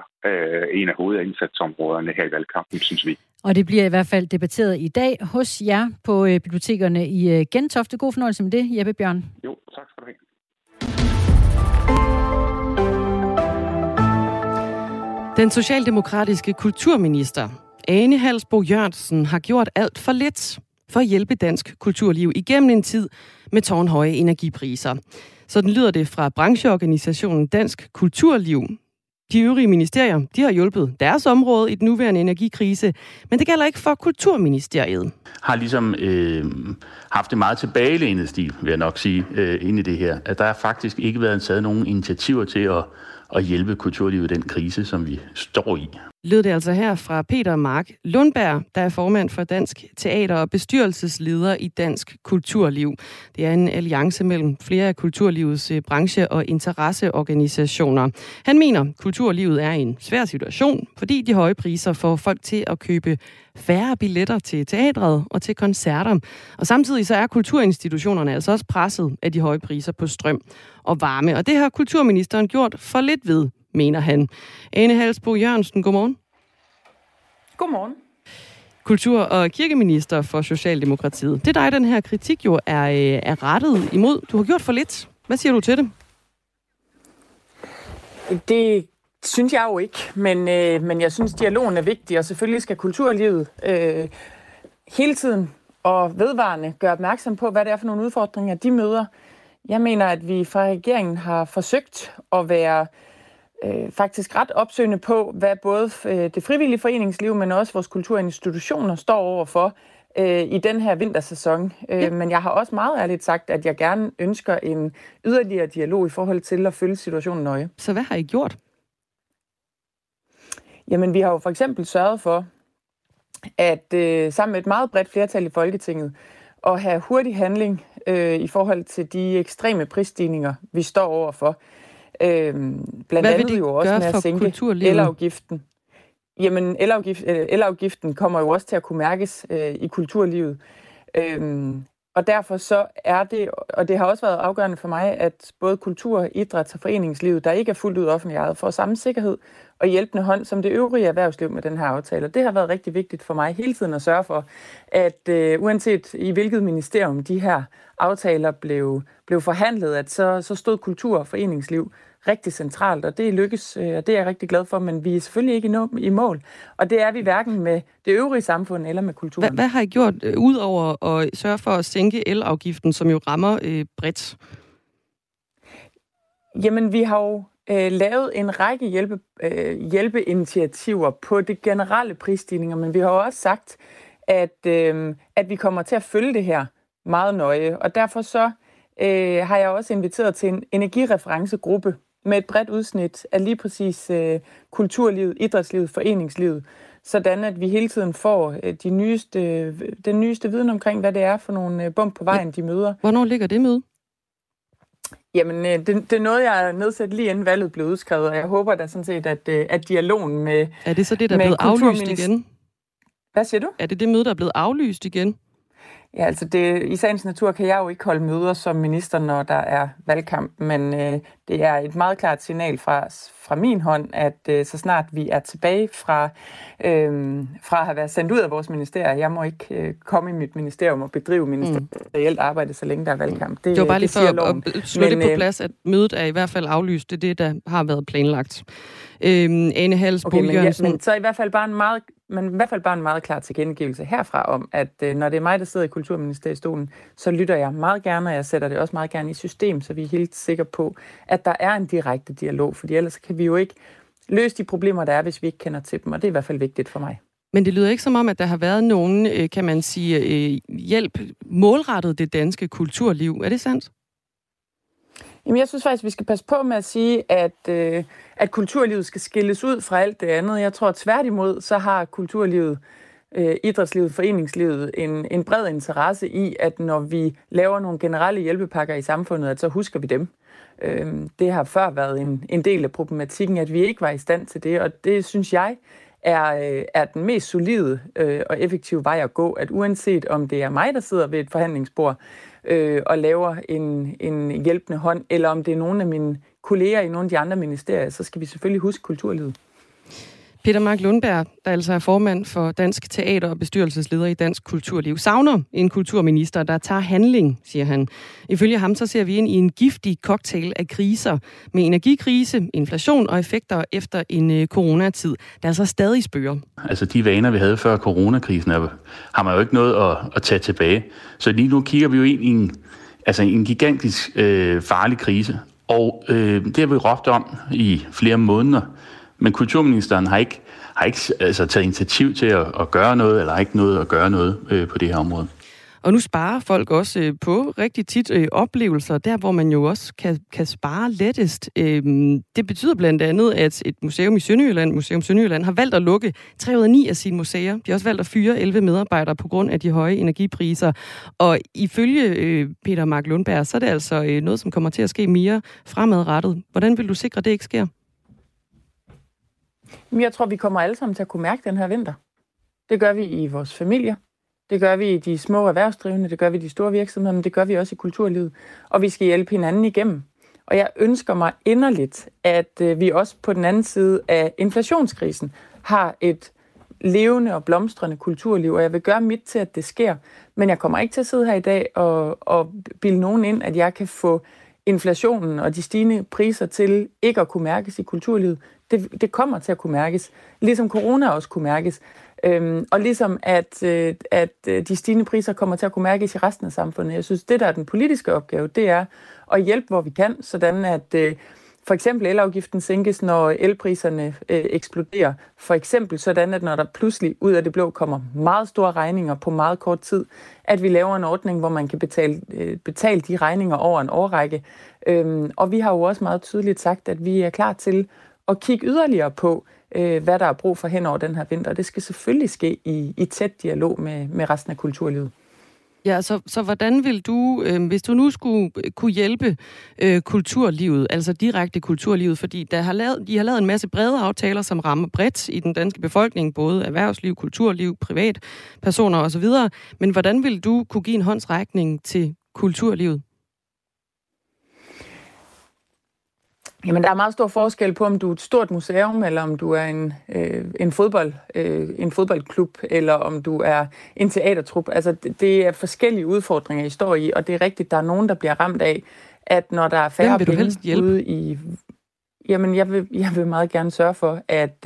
en af hovedindsatsområderne her i valgkampen, synes vi. Og det bliver i hvert fald debatteret i dag hos jer på bibliotekerne i Gentofte. God fornøjelse med det, Jeppe Bjørn. Jo, tak skal du have. Den socialdemokratiske kulturminister Ane Halsboe-Jørgensen har gjort alt for lidt for at hjælpe dansk kulturliv igennem en tid med tårnhøje energipriser. Sådan lyder det fra brancheorganisationen Dansk Kulturliv. De øvrige ministerier, de har hjulpet deres område i den nuværende energikrise, men det gælder ikke for Kulturministeriet. Har ligesom haft en meget tilbagelænet stil, vil jeg nok sige, inde i det her. At der har faktisk ikke været taget nogen initiativer til at hjælpe kulturlivet i den krise, som vi står i. Lød det altså her fra Peter Mark Lundberg, der er formand for Dansk Teater og bestyrelsesleder i Dansk Kulturliv. Det er en alliance mellem flere af kulturlivets branche- og interesseorganisationer. Han mener, kulturlivet er i en svær situation, fordi de høje priser får folk til at købe færre billetter til teatret og til koncerter. Og samtidig så er kulturinstitutionerne altså også presset af de høje priser på strøm og varme. Og det har kulturministeren gjort for lidt ved, mener han. Ane Halsboe-Jørgensen, godmorgen. Godmorgen. Kultur- og kirkeminister for Socialdemokratiet. Det er dig, den her kritik jo er rettet imod. Du har gjort for lidt. Hvad siger du til det? Det synes jeg jo ikke, men jeg synes, dialogen er vigtig, og selvfølgelig skal kulturlivet hele tiden og vedvarende gøre opmærksom på, hvad det er for nogle udfordringer, de møder. Jeg mener, at vi fra regeringen har forsøgt at være faktisk ret opsøgende på, hvad både det frivillige foreningsliv, men også vores kulturinstitutioner står overfor i den her vintersæson. Ja. Men jeg har også meget ærligt sagt, at jeg gerne ønsker en yderligere dialog i forhold til at følge situationen nøje. Så hvad har I gjort? Jamen, vi har jo for eksempel sørget for, at sammen med et meget bredt flertal i Folketinget, at have hurtig handling i forhold til de ekstreme prisstigninger, vi står overfor. Blandt andet jo også med at sænke elafgiften. Jamen, elafgiften kommer jo også til at kunne mærkes i kulturlivet. Og derfor så er det, og det har også været afgørende for mig, at både kultur, idræt og foreningslivet, der ikke er fuldt ud offentligt ejet, får samme sikkerhed og hjælpende hånd som det øvrige erhvervsliv med den her aftale. Og det har været rigtig vigtigt for mig hele tiden at sørge for, at uanset i hvilket ministerium de her aftaler blev forhandlet, at så stod kultur og foreningsliv rigtig centralt, og det lykkes, og det er jeg rigtig glad for, men vi er selvfølgelig ikke i mål, og det er vi hverken med det øvrige samfund eller med kulturen. Hvad har I gjort, udover at sørge for at sænke elafgiften, som jo rammer bredt? Jamen, vi har jo lavet en række hjælpeinitiativer på det generelle prisstigninger, men vi har jo også sagt, at vi kommer til at følge det her meget nøje, og derfor så har jeg også inviteret til en energireferencegruppe med et bredt udsnit af lige præcis kulturlivet, idrætslivet, foreningslivet, sådan at vi hele tiden får den nyeste viden omkring, hvad det er for nogle bump på vejen, de møder. Hvornår ligger det møde? Jamen, det er noget, jeg nedsat lige inden valget blev udskrevet, og jeg håber da sådan set, at dialogen med... Er det så det, der er blevet aflyst igen? Hvad siger du? Er det det møde, der er blevet aflyst igen? Ja, altså det, i sagens natur kan jeg jo ikke holde møder som minister, når der er valgkamp, men det er et meget klart signal fra min hånd, at så snart vi er tilbage fra at have været sendt ud af vores ministerium, jeg må ikke komme i mit ministerium og bedrive ministerielt arbejde, så længe der er valgkamp. Det var bare lige for at slå det på plads, at mødet er i hvert fald aflyst. Det er det, der har været planlagt. Ane Halsboe-Jørgensen. Okay, så i hvert fald bare en meget klar tilkendegivelse herfra om, at når det er mig, der sidder i Kulturministeriestolen, så lytter jeg meget gerne, og jeg sætter det også meget gerne i system, så vi er helt sikre på, at der er en direkte dialog, fordi ellers kan vi jo ikke løse de problemer, der er, hvis vi ikke kender til dem, og det er i hvert fald vigtigt for mig. Men det lyder ikke som om, at der har været nogen, kan man sige, hjælp målrettet det danske kulturliv. Er det sandt? Jamen, jeg synes faktisk, vi skal passe på med at sige, at kulturlivet skal skilles ud fra alt det andet. Jeg tror tværtimod, så har kulturlivet, idrætslivet, foreningslivet en bred interesse i, at når vi laver nogle generelle hjælpepakker i samfundet, at så husker vi dem. Det har før været en del af problematikken, at vi ikke var i stand til det, og det synes jeg er den mest solide og effektive vej at gå, at uanset om det er mig, der sidder ved et forhandlingsbord og laver en hjælpende hånd, eller om det er nogle af mine kolleger i nogle af de andre ministerier, så skal vi selvfølgelig huske kulturlivet. Peter Mark Lundberg, der altså er formand for Dansk Teater og bestyrelsesleder i Dansk Kulturliv, savner en kulturminister, der tager handling, siger han. Ifølge ham så ser vi ind i en giftig cocktail af kriser med energikrise, inflation og effekter efter en coronatid, der så stadig spørger. Altså de vaner, vi havde før coronakrisen, har man jo ikke noget at tage tilbage. Så lige nu kigger vi jo ind i en gigantisk farlig krise, og det har vi råbt om i flere måneder. Men kulturministeren har ikke taget initiativ til at gøre noget, eller ikke noget at gøre noget på det her område. Og nu sparer folk også på rigtig tit oplevelser, der hvor man jo også kan spare lettest. Det betyder blandt andet, at et museum i Sønderjylland, Museum Sønderjylland, har valgt at lukke 309 af sine museer. De har også valgt at fyre 11 medarbejdere på grund af de høje energipriser. Og ifølge Peter Mark Lundberg, så er det altså noget, som kommer til at ske mere fremadrettet. Hvordan vil du sikre, at det ikke sker? Jeg tror, vi kommer alle sammen til at kunne mærke den her vinter. Det gør vi i vores familier, det gør vi i de små erhvervsdrivende, det gør vi i de store virksomheder, men det gør vi også i kulturlivet. Og vi skal hjælpe hinanden igennem. Og jeg ønsker mig inderligt, at vi også på den anden side af inflationskrisen har et levende og blomstrende kulturliv, og jeg vil gøre mit til, at det sker. Men jeg kommer ikke til at sidde her i dag og bilde nogen ind, at jeg kan få inflationen og de stigende priser til ikke at kunne mærkes i kulturlivet, det kommer til at kunne mærkes. Ligesom corona også kunne mærkes. Og ligesom at de stigende priser kommer til at kunne mærkes i resten af samfundet. Jeg synes, det der er den politiske opgave, det er at hjælpe, hvor vi kan, sådan at for eksempel elafgiften sænkes, når elpriserne eksploderer. For eksempel sådan, at når der pludselig ud af det blå kommer meget store regninger på meget kort tid, at vi laver en ordning, hvor man kan betale de regninger over en årrække. Og vi har jo også meget tydeligt sagt, at vi er klar til at kigge yderligere på, hvad der er brug for hen over den her vinter. Det skal selvfølgelig ske i tæt dialog med resten af kulturlivet. Ja, så hvordan vil du, hvis du nu skulle kunne hjælpe kulturlivet, altså direkte kulturlivet, fordi de har lavet en masse brede aftaler, som rammer bredt i den danske befolkning, både erhvervsliv, kulturliv, privatpersoner osv., men hvordan vil du kunne give en håndsrækning til kulturlivet? Jamen, der er meget stor forskel på, om du er et stort museum, eller om du er en fodboldklub, eller om du er en teatertrup. Altså, det er forskellige udfordringer, I står i, og det er rigtigt, der er nogen, der bliver ramt af, at når der er færre penge ude i... Jamen, jeg vil meget gerne sørge for, at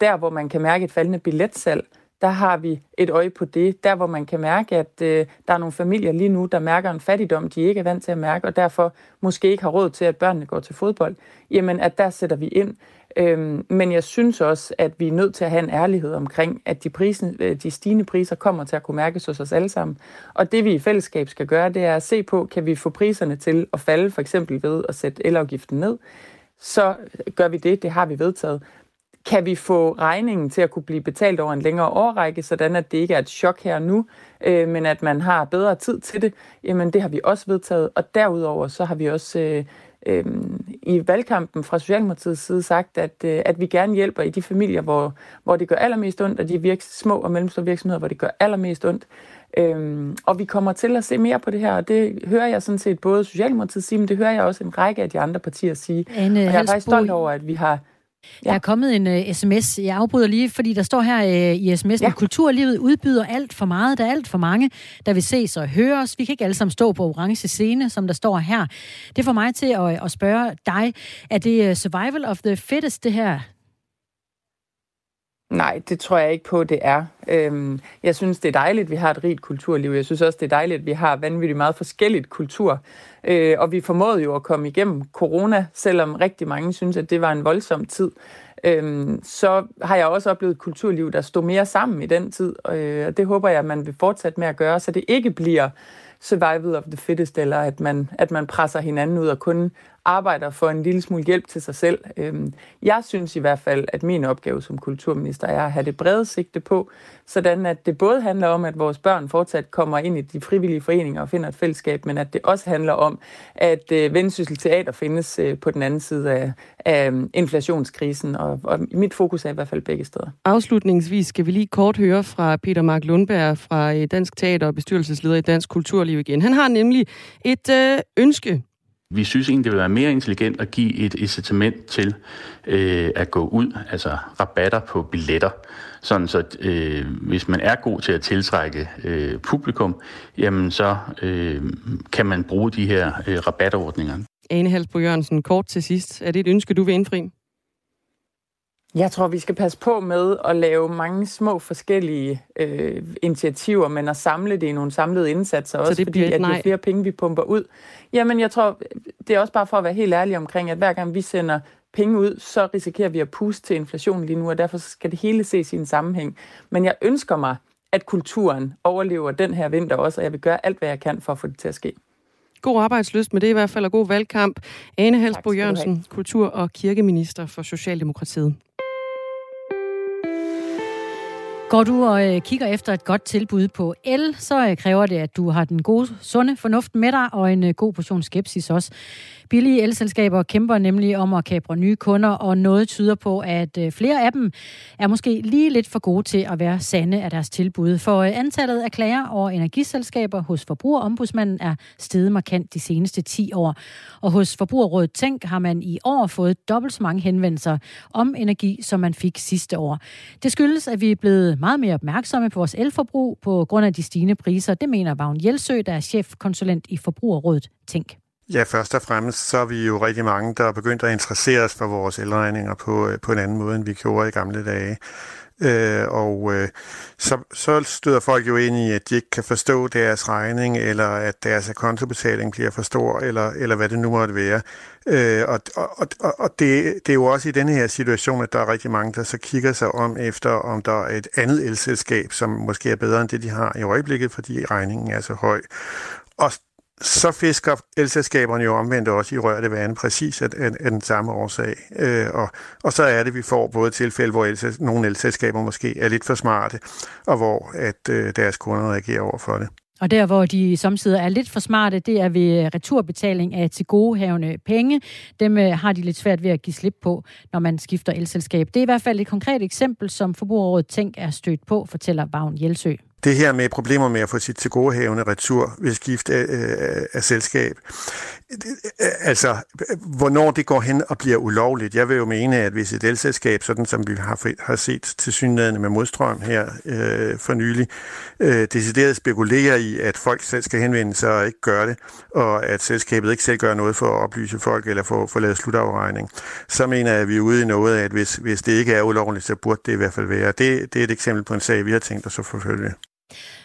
der, hvor man kan mærke et faldende billetsalg, der har vi et øje på det. Der, hvor man kan mærke, at der er nogle familier lige nu, der mærker en fattigdom, de ikke er vant til at mærke, og derfor måske ikke har råd til, at børnene går til fodbold, jamen at der sætter vi ind. Men jeg synes også, at vi er nødt til at have en ærlighed omkring, at de stigende priser kommer til at kunne mærkes hos os alle sammen. Og det vi i fællesskab skal gøre, det er at se på, kan vi få priserne til at falde, for eksempel ved at sætte elafgiften ned. Så gør vi det, det har vi vedtaget. Kan vi få regningen til at kunne blive betalt over en længere årrække, sådan at det ikke er et chok her nu, men at man har bedre tid til det, jamen det har vi også vedtaget. Og derudover så har vi også i valgkampen fra Socialdemokratiets side sagt, at vi gerne hjælper i de familier, hvor det gør allermest ondt, og de små og mellemstore virksomheder, hvor det gør allermest ondt. Og vi kommer til at se mere på det her, og det hører jeg sådan set både Socialdemokratiet sige, men det hører jeg også en række af de andre partier sige. Ane, og jeg er faktisk stolt over, at vi har... Ja. Der er kommet en sms. Jeg afbryder lige, fordi der står her i sms'en, ja. Kulturlivet udbyder alt for meget. Der er alt for mange, der vil ses og høres. Vi kan ikke alle sammen stå på orange scene, som der står her. Det får mig til at spørge dig, er det survival of the fittest, det her? Nej, det tror jeg ikke på, det er. Jeg synes, det er dejligt, at vi har et rigt kulturliv. Jeg synes også, det er dejligt, at vi har vanvittigt meget forskelligt kultur. Og vi formåede jo at komme igennem corona, selvom rigtig mange synes, at det var en voldsom tid. Så har jeg også oplevet et kulturliv, der stod mere sammen i den tid. Og det håber jeg, at man vil fortsætte med at gøre, så det ikke bliver survival of the fittest, eller at man presser hinanden ud og kun arbejder for en lille smule hjælp til sig selv. Jeg synes i hvert fald, at min opgave som kulturminister er at have det brede sigte på, sådan at det både handler om, at vores børn fortsat kommer ind i de frivillige foreninger og finder et fællesskab, men at det også handler om, at Vendsyssel Teater findes på den anden side af inflationskrisen, og mit fokus er i hvert fald begge steder. Afslutningsvis skal vi lige kort høre fra Peter Mark Lundberg fra Dansk Teater og bestyrelsesleder i Dansk Kulturliv igen. Han har nemlig et ønske. Vi synes egentlig, det vil være mere intelligent at give et incitament til at gå ud, altså rabatter på billetter. Sådan så hvis man er god til at tiltrække publikum, jamen så kan man bruge de her rabatordninger. Ane Halsboe-Jørgensen, kort til sidst. Er det et ønske, du vil indfri? Jeg tror, vi skal passe på med at lave mange små forskellige initiativer, men at samle det i nogle samlede indsatser, også fordi at jo flere penge, vi pumper ud. Jamen, jeg tror, det er også bare for at være helt ærlig omkring, at hver gang vi sender penge ud, så risikerer vi at puste til inflationen lige nu, og derfor skal det hele ses i en sammenhæng. Men jeg ønsker mig, at kulturen overlever den her vinter også, og jeg vil gøre alt, hvad jeg kan for at få det til at ske. God arbejdslyst med det i hvert fald, og god valgkamp. Ane Halsboe-Jørgensen, kultur- og kirkeminister for Socialdemokratiet. Går du og kigger efter et godt tilbud på el, så kræver det, at du har den gode, sunde fornuft med dig, og en god portion skepsis også. Billige elselskaber kæmper nemlig om at kapre nye kunder, og noget tyder på, at flere af dem er måske lige lidt for gode til at være sande af deres tilbud. For antallet af klager over energiselskaber hos Forbrugerombudsmanden er steget markant de seneste 10 år. Og hos Forbrugerrådet Tænk har man i år fået dobbelt så mange henvendelser om energi, som man fik sidste år. Det skyldes, at vi er blevet meget mere opmærksomme på vores elforbrug på grund af de stigende priser. Det mener Vagn Jelsøe, der er chefkonsulent i Forbrugerrådet Tænk. Ja, først og fremmest så er vi jo rigtig mange, der er begyndt at interessere os for vores elregninger på en anden måde, end vi gjorde i gamle dage. Så støder folk jo ind i, at de ikke kan forstå deres regning, eller at deres kontobetaling bliver for stor, eller hvad det nu måtte være. Det er jo også i denne her situation, at der er rigtig mange, der så kigger sig om efter, om der er et andet elselskab, som måske er bedre end det, de har i øjeblikket, fordi regningen er så høj. Og så fisker elselskaberne jo omvendt også i rørte vande præcis af den samme årsag. Og så er det, vi får både tilfælde, hvor nogle elselskaber måske er lidt for smarte, og hvor at deres kunder reagerer over for det. Og der, hvor de samtidig er lidt for smarte, det er ved returbetaling af tilgodehavende penge. Dem har de lidt svært ved at give slip på, når man skifter elselskab. Det er i hvert fald et konkret eksempel, som Forbrugerrådet Tænk er stødt på, fortæller Vagn Jelsøe. Det her med problemer med at få sit tilgodehavende retur ved skift af selskab. Altså, hvornår det går hen og bliver ulovligt. Jeg vil jo mene, at hvis et elselskab, sådan som vi har set tilsyneladende med Modstrøm her for nylig, decideret spekulerer i, at folk selv skal henvende sig og ikke gøre det, og at selskabet ikke selv gør noget for at oplyse folk eller få lavet slutafregning, så mener jeg, at vi er ude i noget, at hvis det ikke er ulovligt, så burde det i hvert fald være. Det er et eksempel på en sag, vi har tænkt os at forfølge.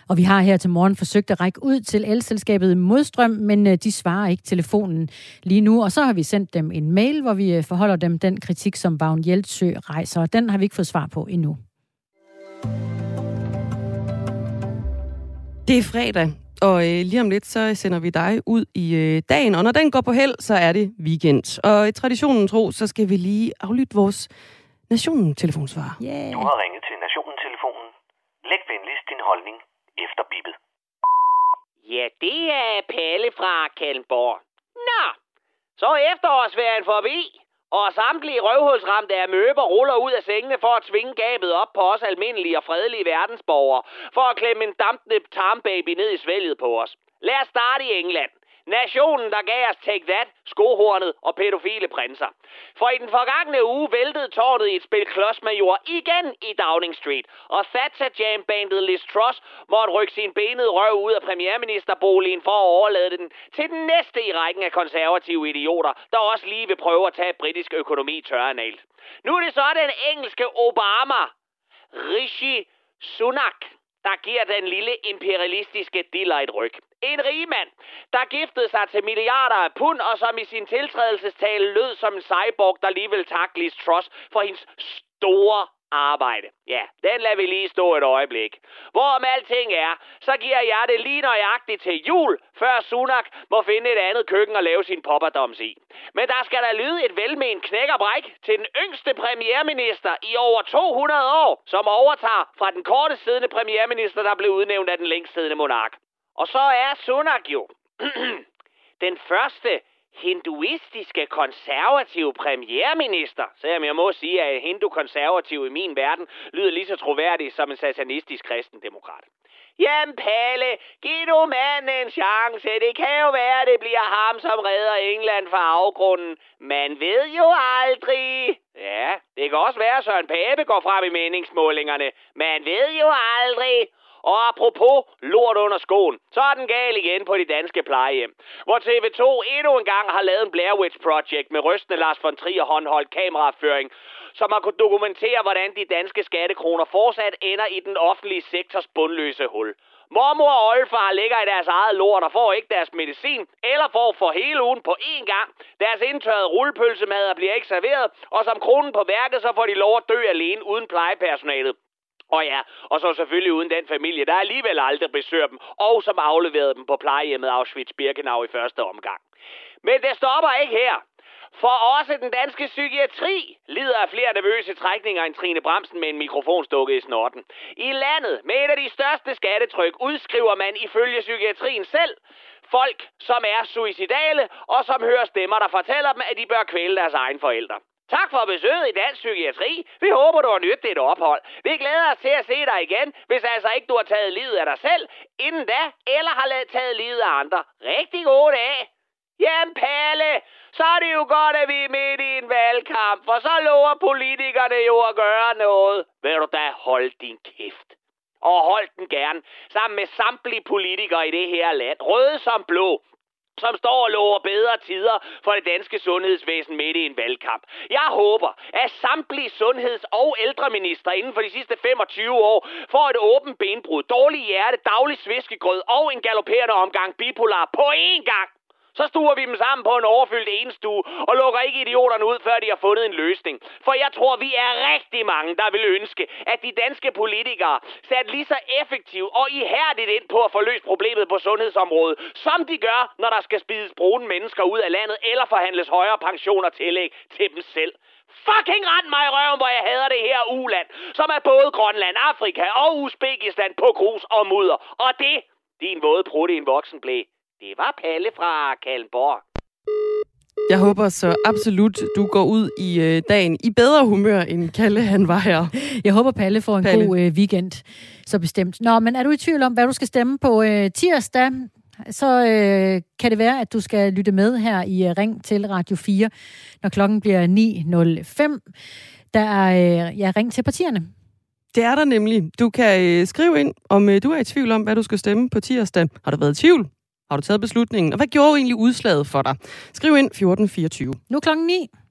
Og vi har her til morgen forsøgt at række ud til elselskabet Modstrøm, men de svarer ikke telefonen lige nu. Og så har vi sendt dem en mail, hvor vi forholder dem den kritik, som Vagn Jelsøe rejser. Den har vi ikke fået svar på endnu. Det er fredag, og lige om lidt så sender vi dig ud i dagen. Og når den går på held, så er det weekend. Og i traditionen tro, så skal vi lige aflytte vores Nationen-telefonsvarer. Yeah. Du har ringet til Nationen-telefonen. Læg venligst din holdning efter bippet. Ja, det er Palle fra Kalmborg. Nå, så er efterårsferien forbi, og samtlige røvhulsramte af møber ruller ud af sengene for at tvinge gabet op på os almindelige og fredelige verdensborgere, for at klemme en dampende tarmbaby ned i svælget på os. Lad os starte i England. Nationen, der gav os Take That, skohornet og pædofile prinser. For i den forgangne uge væltede tårnet i et spil klodsmajor igen i Downing Street, og Thatcher-jam-bandet Liz Truss måtte rykke sin benede røv ud af premierministerboligen for at overlade den til den næste i rækken af konservative idioter, der også lige vil prøve at tage britisk økonomi tørrenalt. Nu er det så den engelske Obama, Rishi Sunak, der giver den lille imperialistiske diller et ryg. En rigmand, der giftede sig til milliarder af pund, og som i sin tiltrædelsestale lød som en cyborg, der lige vil takke Liz Truss for hendes store arbejde. Ja, den lader vi lige stå et øjeblik. Hvorom alting er, så giver jeg det lige nøjagtigt til jul, før Sunak må finde et andet køkken og lave sin popperdoms i. Men der skal der lyde et velment knækkerbræk til den yngste premierminister i over 200 år, som overtager fra den kortest siddende premierminister, der blev udnævnt af den længst siddende monark. Og så er Sunak jo den første hinduistiske konservative premierminister, selvom jeg må sige, at en hindu-konservativ i min verden lyder lige så troværdig som en satanistisk kristendemokrat. Jamen Palle, giv nu manden en chance. Det kan jo være, det bliver ham, som redder England fra afgrunden. Man ved jo aldrig. Ja, det kan også være, at Søren Pape går frem i meningsmålingerne. Man ved jo aldrig. Og apropos lort under skoen, så er den gal igen på de danske plejehjem, hvor TV2 endnu en gang har lavet en Blair Witch Project med rystende Lars von Trier håndholdt kameraføring, som har kunnet dokumentere, hvordan de danske skattekroner fortsat ender i den offentlige sektors bundløse hul. Mormor og oldefar ligger i deres eget lort og får ikke deres medicin, eller får for hele ugen på én gang. Deres indtørrede rullepølsemader bliver ikke serveret, og som kronen på værket, så får de lov at dø alene uden plejepersonalet. Og ja, og så selvfølgelig uden den familie, der alligevel aldrig besøger dem, og som afleverede dem på plejehjemmet Auschwitz-Birkenau i første omgang. Men det stopper ikke her. For også den danske psykiatri lider af flere nervøse trækninger end Trine Bramsen med en mikrofon stukket i snorten. I landet med et af de største skattetryk udskriver man ifølge psykiatrien selv folk, som er suicidale, og som hører stemmer, der fortæller dem, at de bør kvæle deres egne forældre. Tak for besøget i Dansk Psykiatri. Vi håber, du har nydt dit ophold. Vi glæder os til at se dig igen, hvis altså ikke du har taget livet af dig selv, inden da, eller har taget livet af andre. Rigtig god dag. Jamen Palle, så er det jo godt, at vi er midt i en valgkamp, for så lover politikerne jo at gøre noget. Vil du da holde din kæft? Og hold den gerne, sammen med samtlige politikere i det her land, røde som blå. som står og lover bedre tider for det danske sundhedsvæsen midt i en valgkamp. Jeg håber, at samtlige sundheds- og ældreminister inden for de sidste 25 år får et åbent benbrud, dårlig hjerte, daglig sviskegrød og en galopperende omgang bipolar på én gang. Så stuer vi dem sammen på en overfyldt enestue og lukker ikke idioterne ud, før de har fundet en løsning. For jeg tror, vi er rigtig mange, der vil ønske, at de danske politikere satte lige så effektivt og ihærdigt ind på at få løst problemet på sundhedsområdet, som de gør, når der skal spides brune mennesker ud af landet eller forhandles højere pensioner og tillæg til dem selv. Fucking rend mig i røven, hvor jeg hader det her uland, som er både Grønland, Afrika og Uzbekistan på grus og mudder. Og det, din våde prutte i en voksen blæ. Det var Palle fra Kalmborg. Jeg håber så absolut, du går ud i dagen i bedre humør, end Kalle han var her. Jeg håber, Palle får en god weekend, så bestemt. Nå, men er du i tvivl om, hvad du skal stemme på tirsdag, så kan det være, at du skal lytte med her i Ring til Radio 4, når klokken bliver 9.05. Der er Ring til partierne. Det er der nemlig. Du kan skrive ind, om du er i tvivl om, hvad du skal stemme på tirsdag. Har du været i tvivl? Har du taget beslutningen? Og hvad gjorde egentlig udslaget for dig? Skriv ind 1424. Nu klokken 9.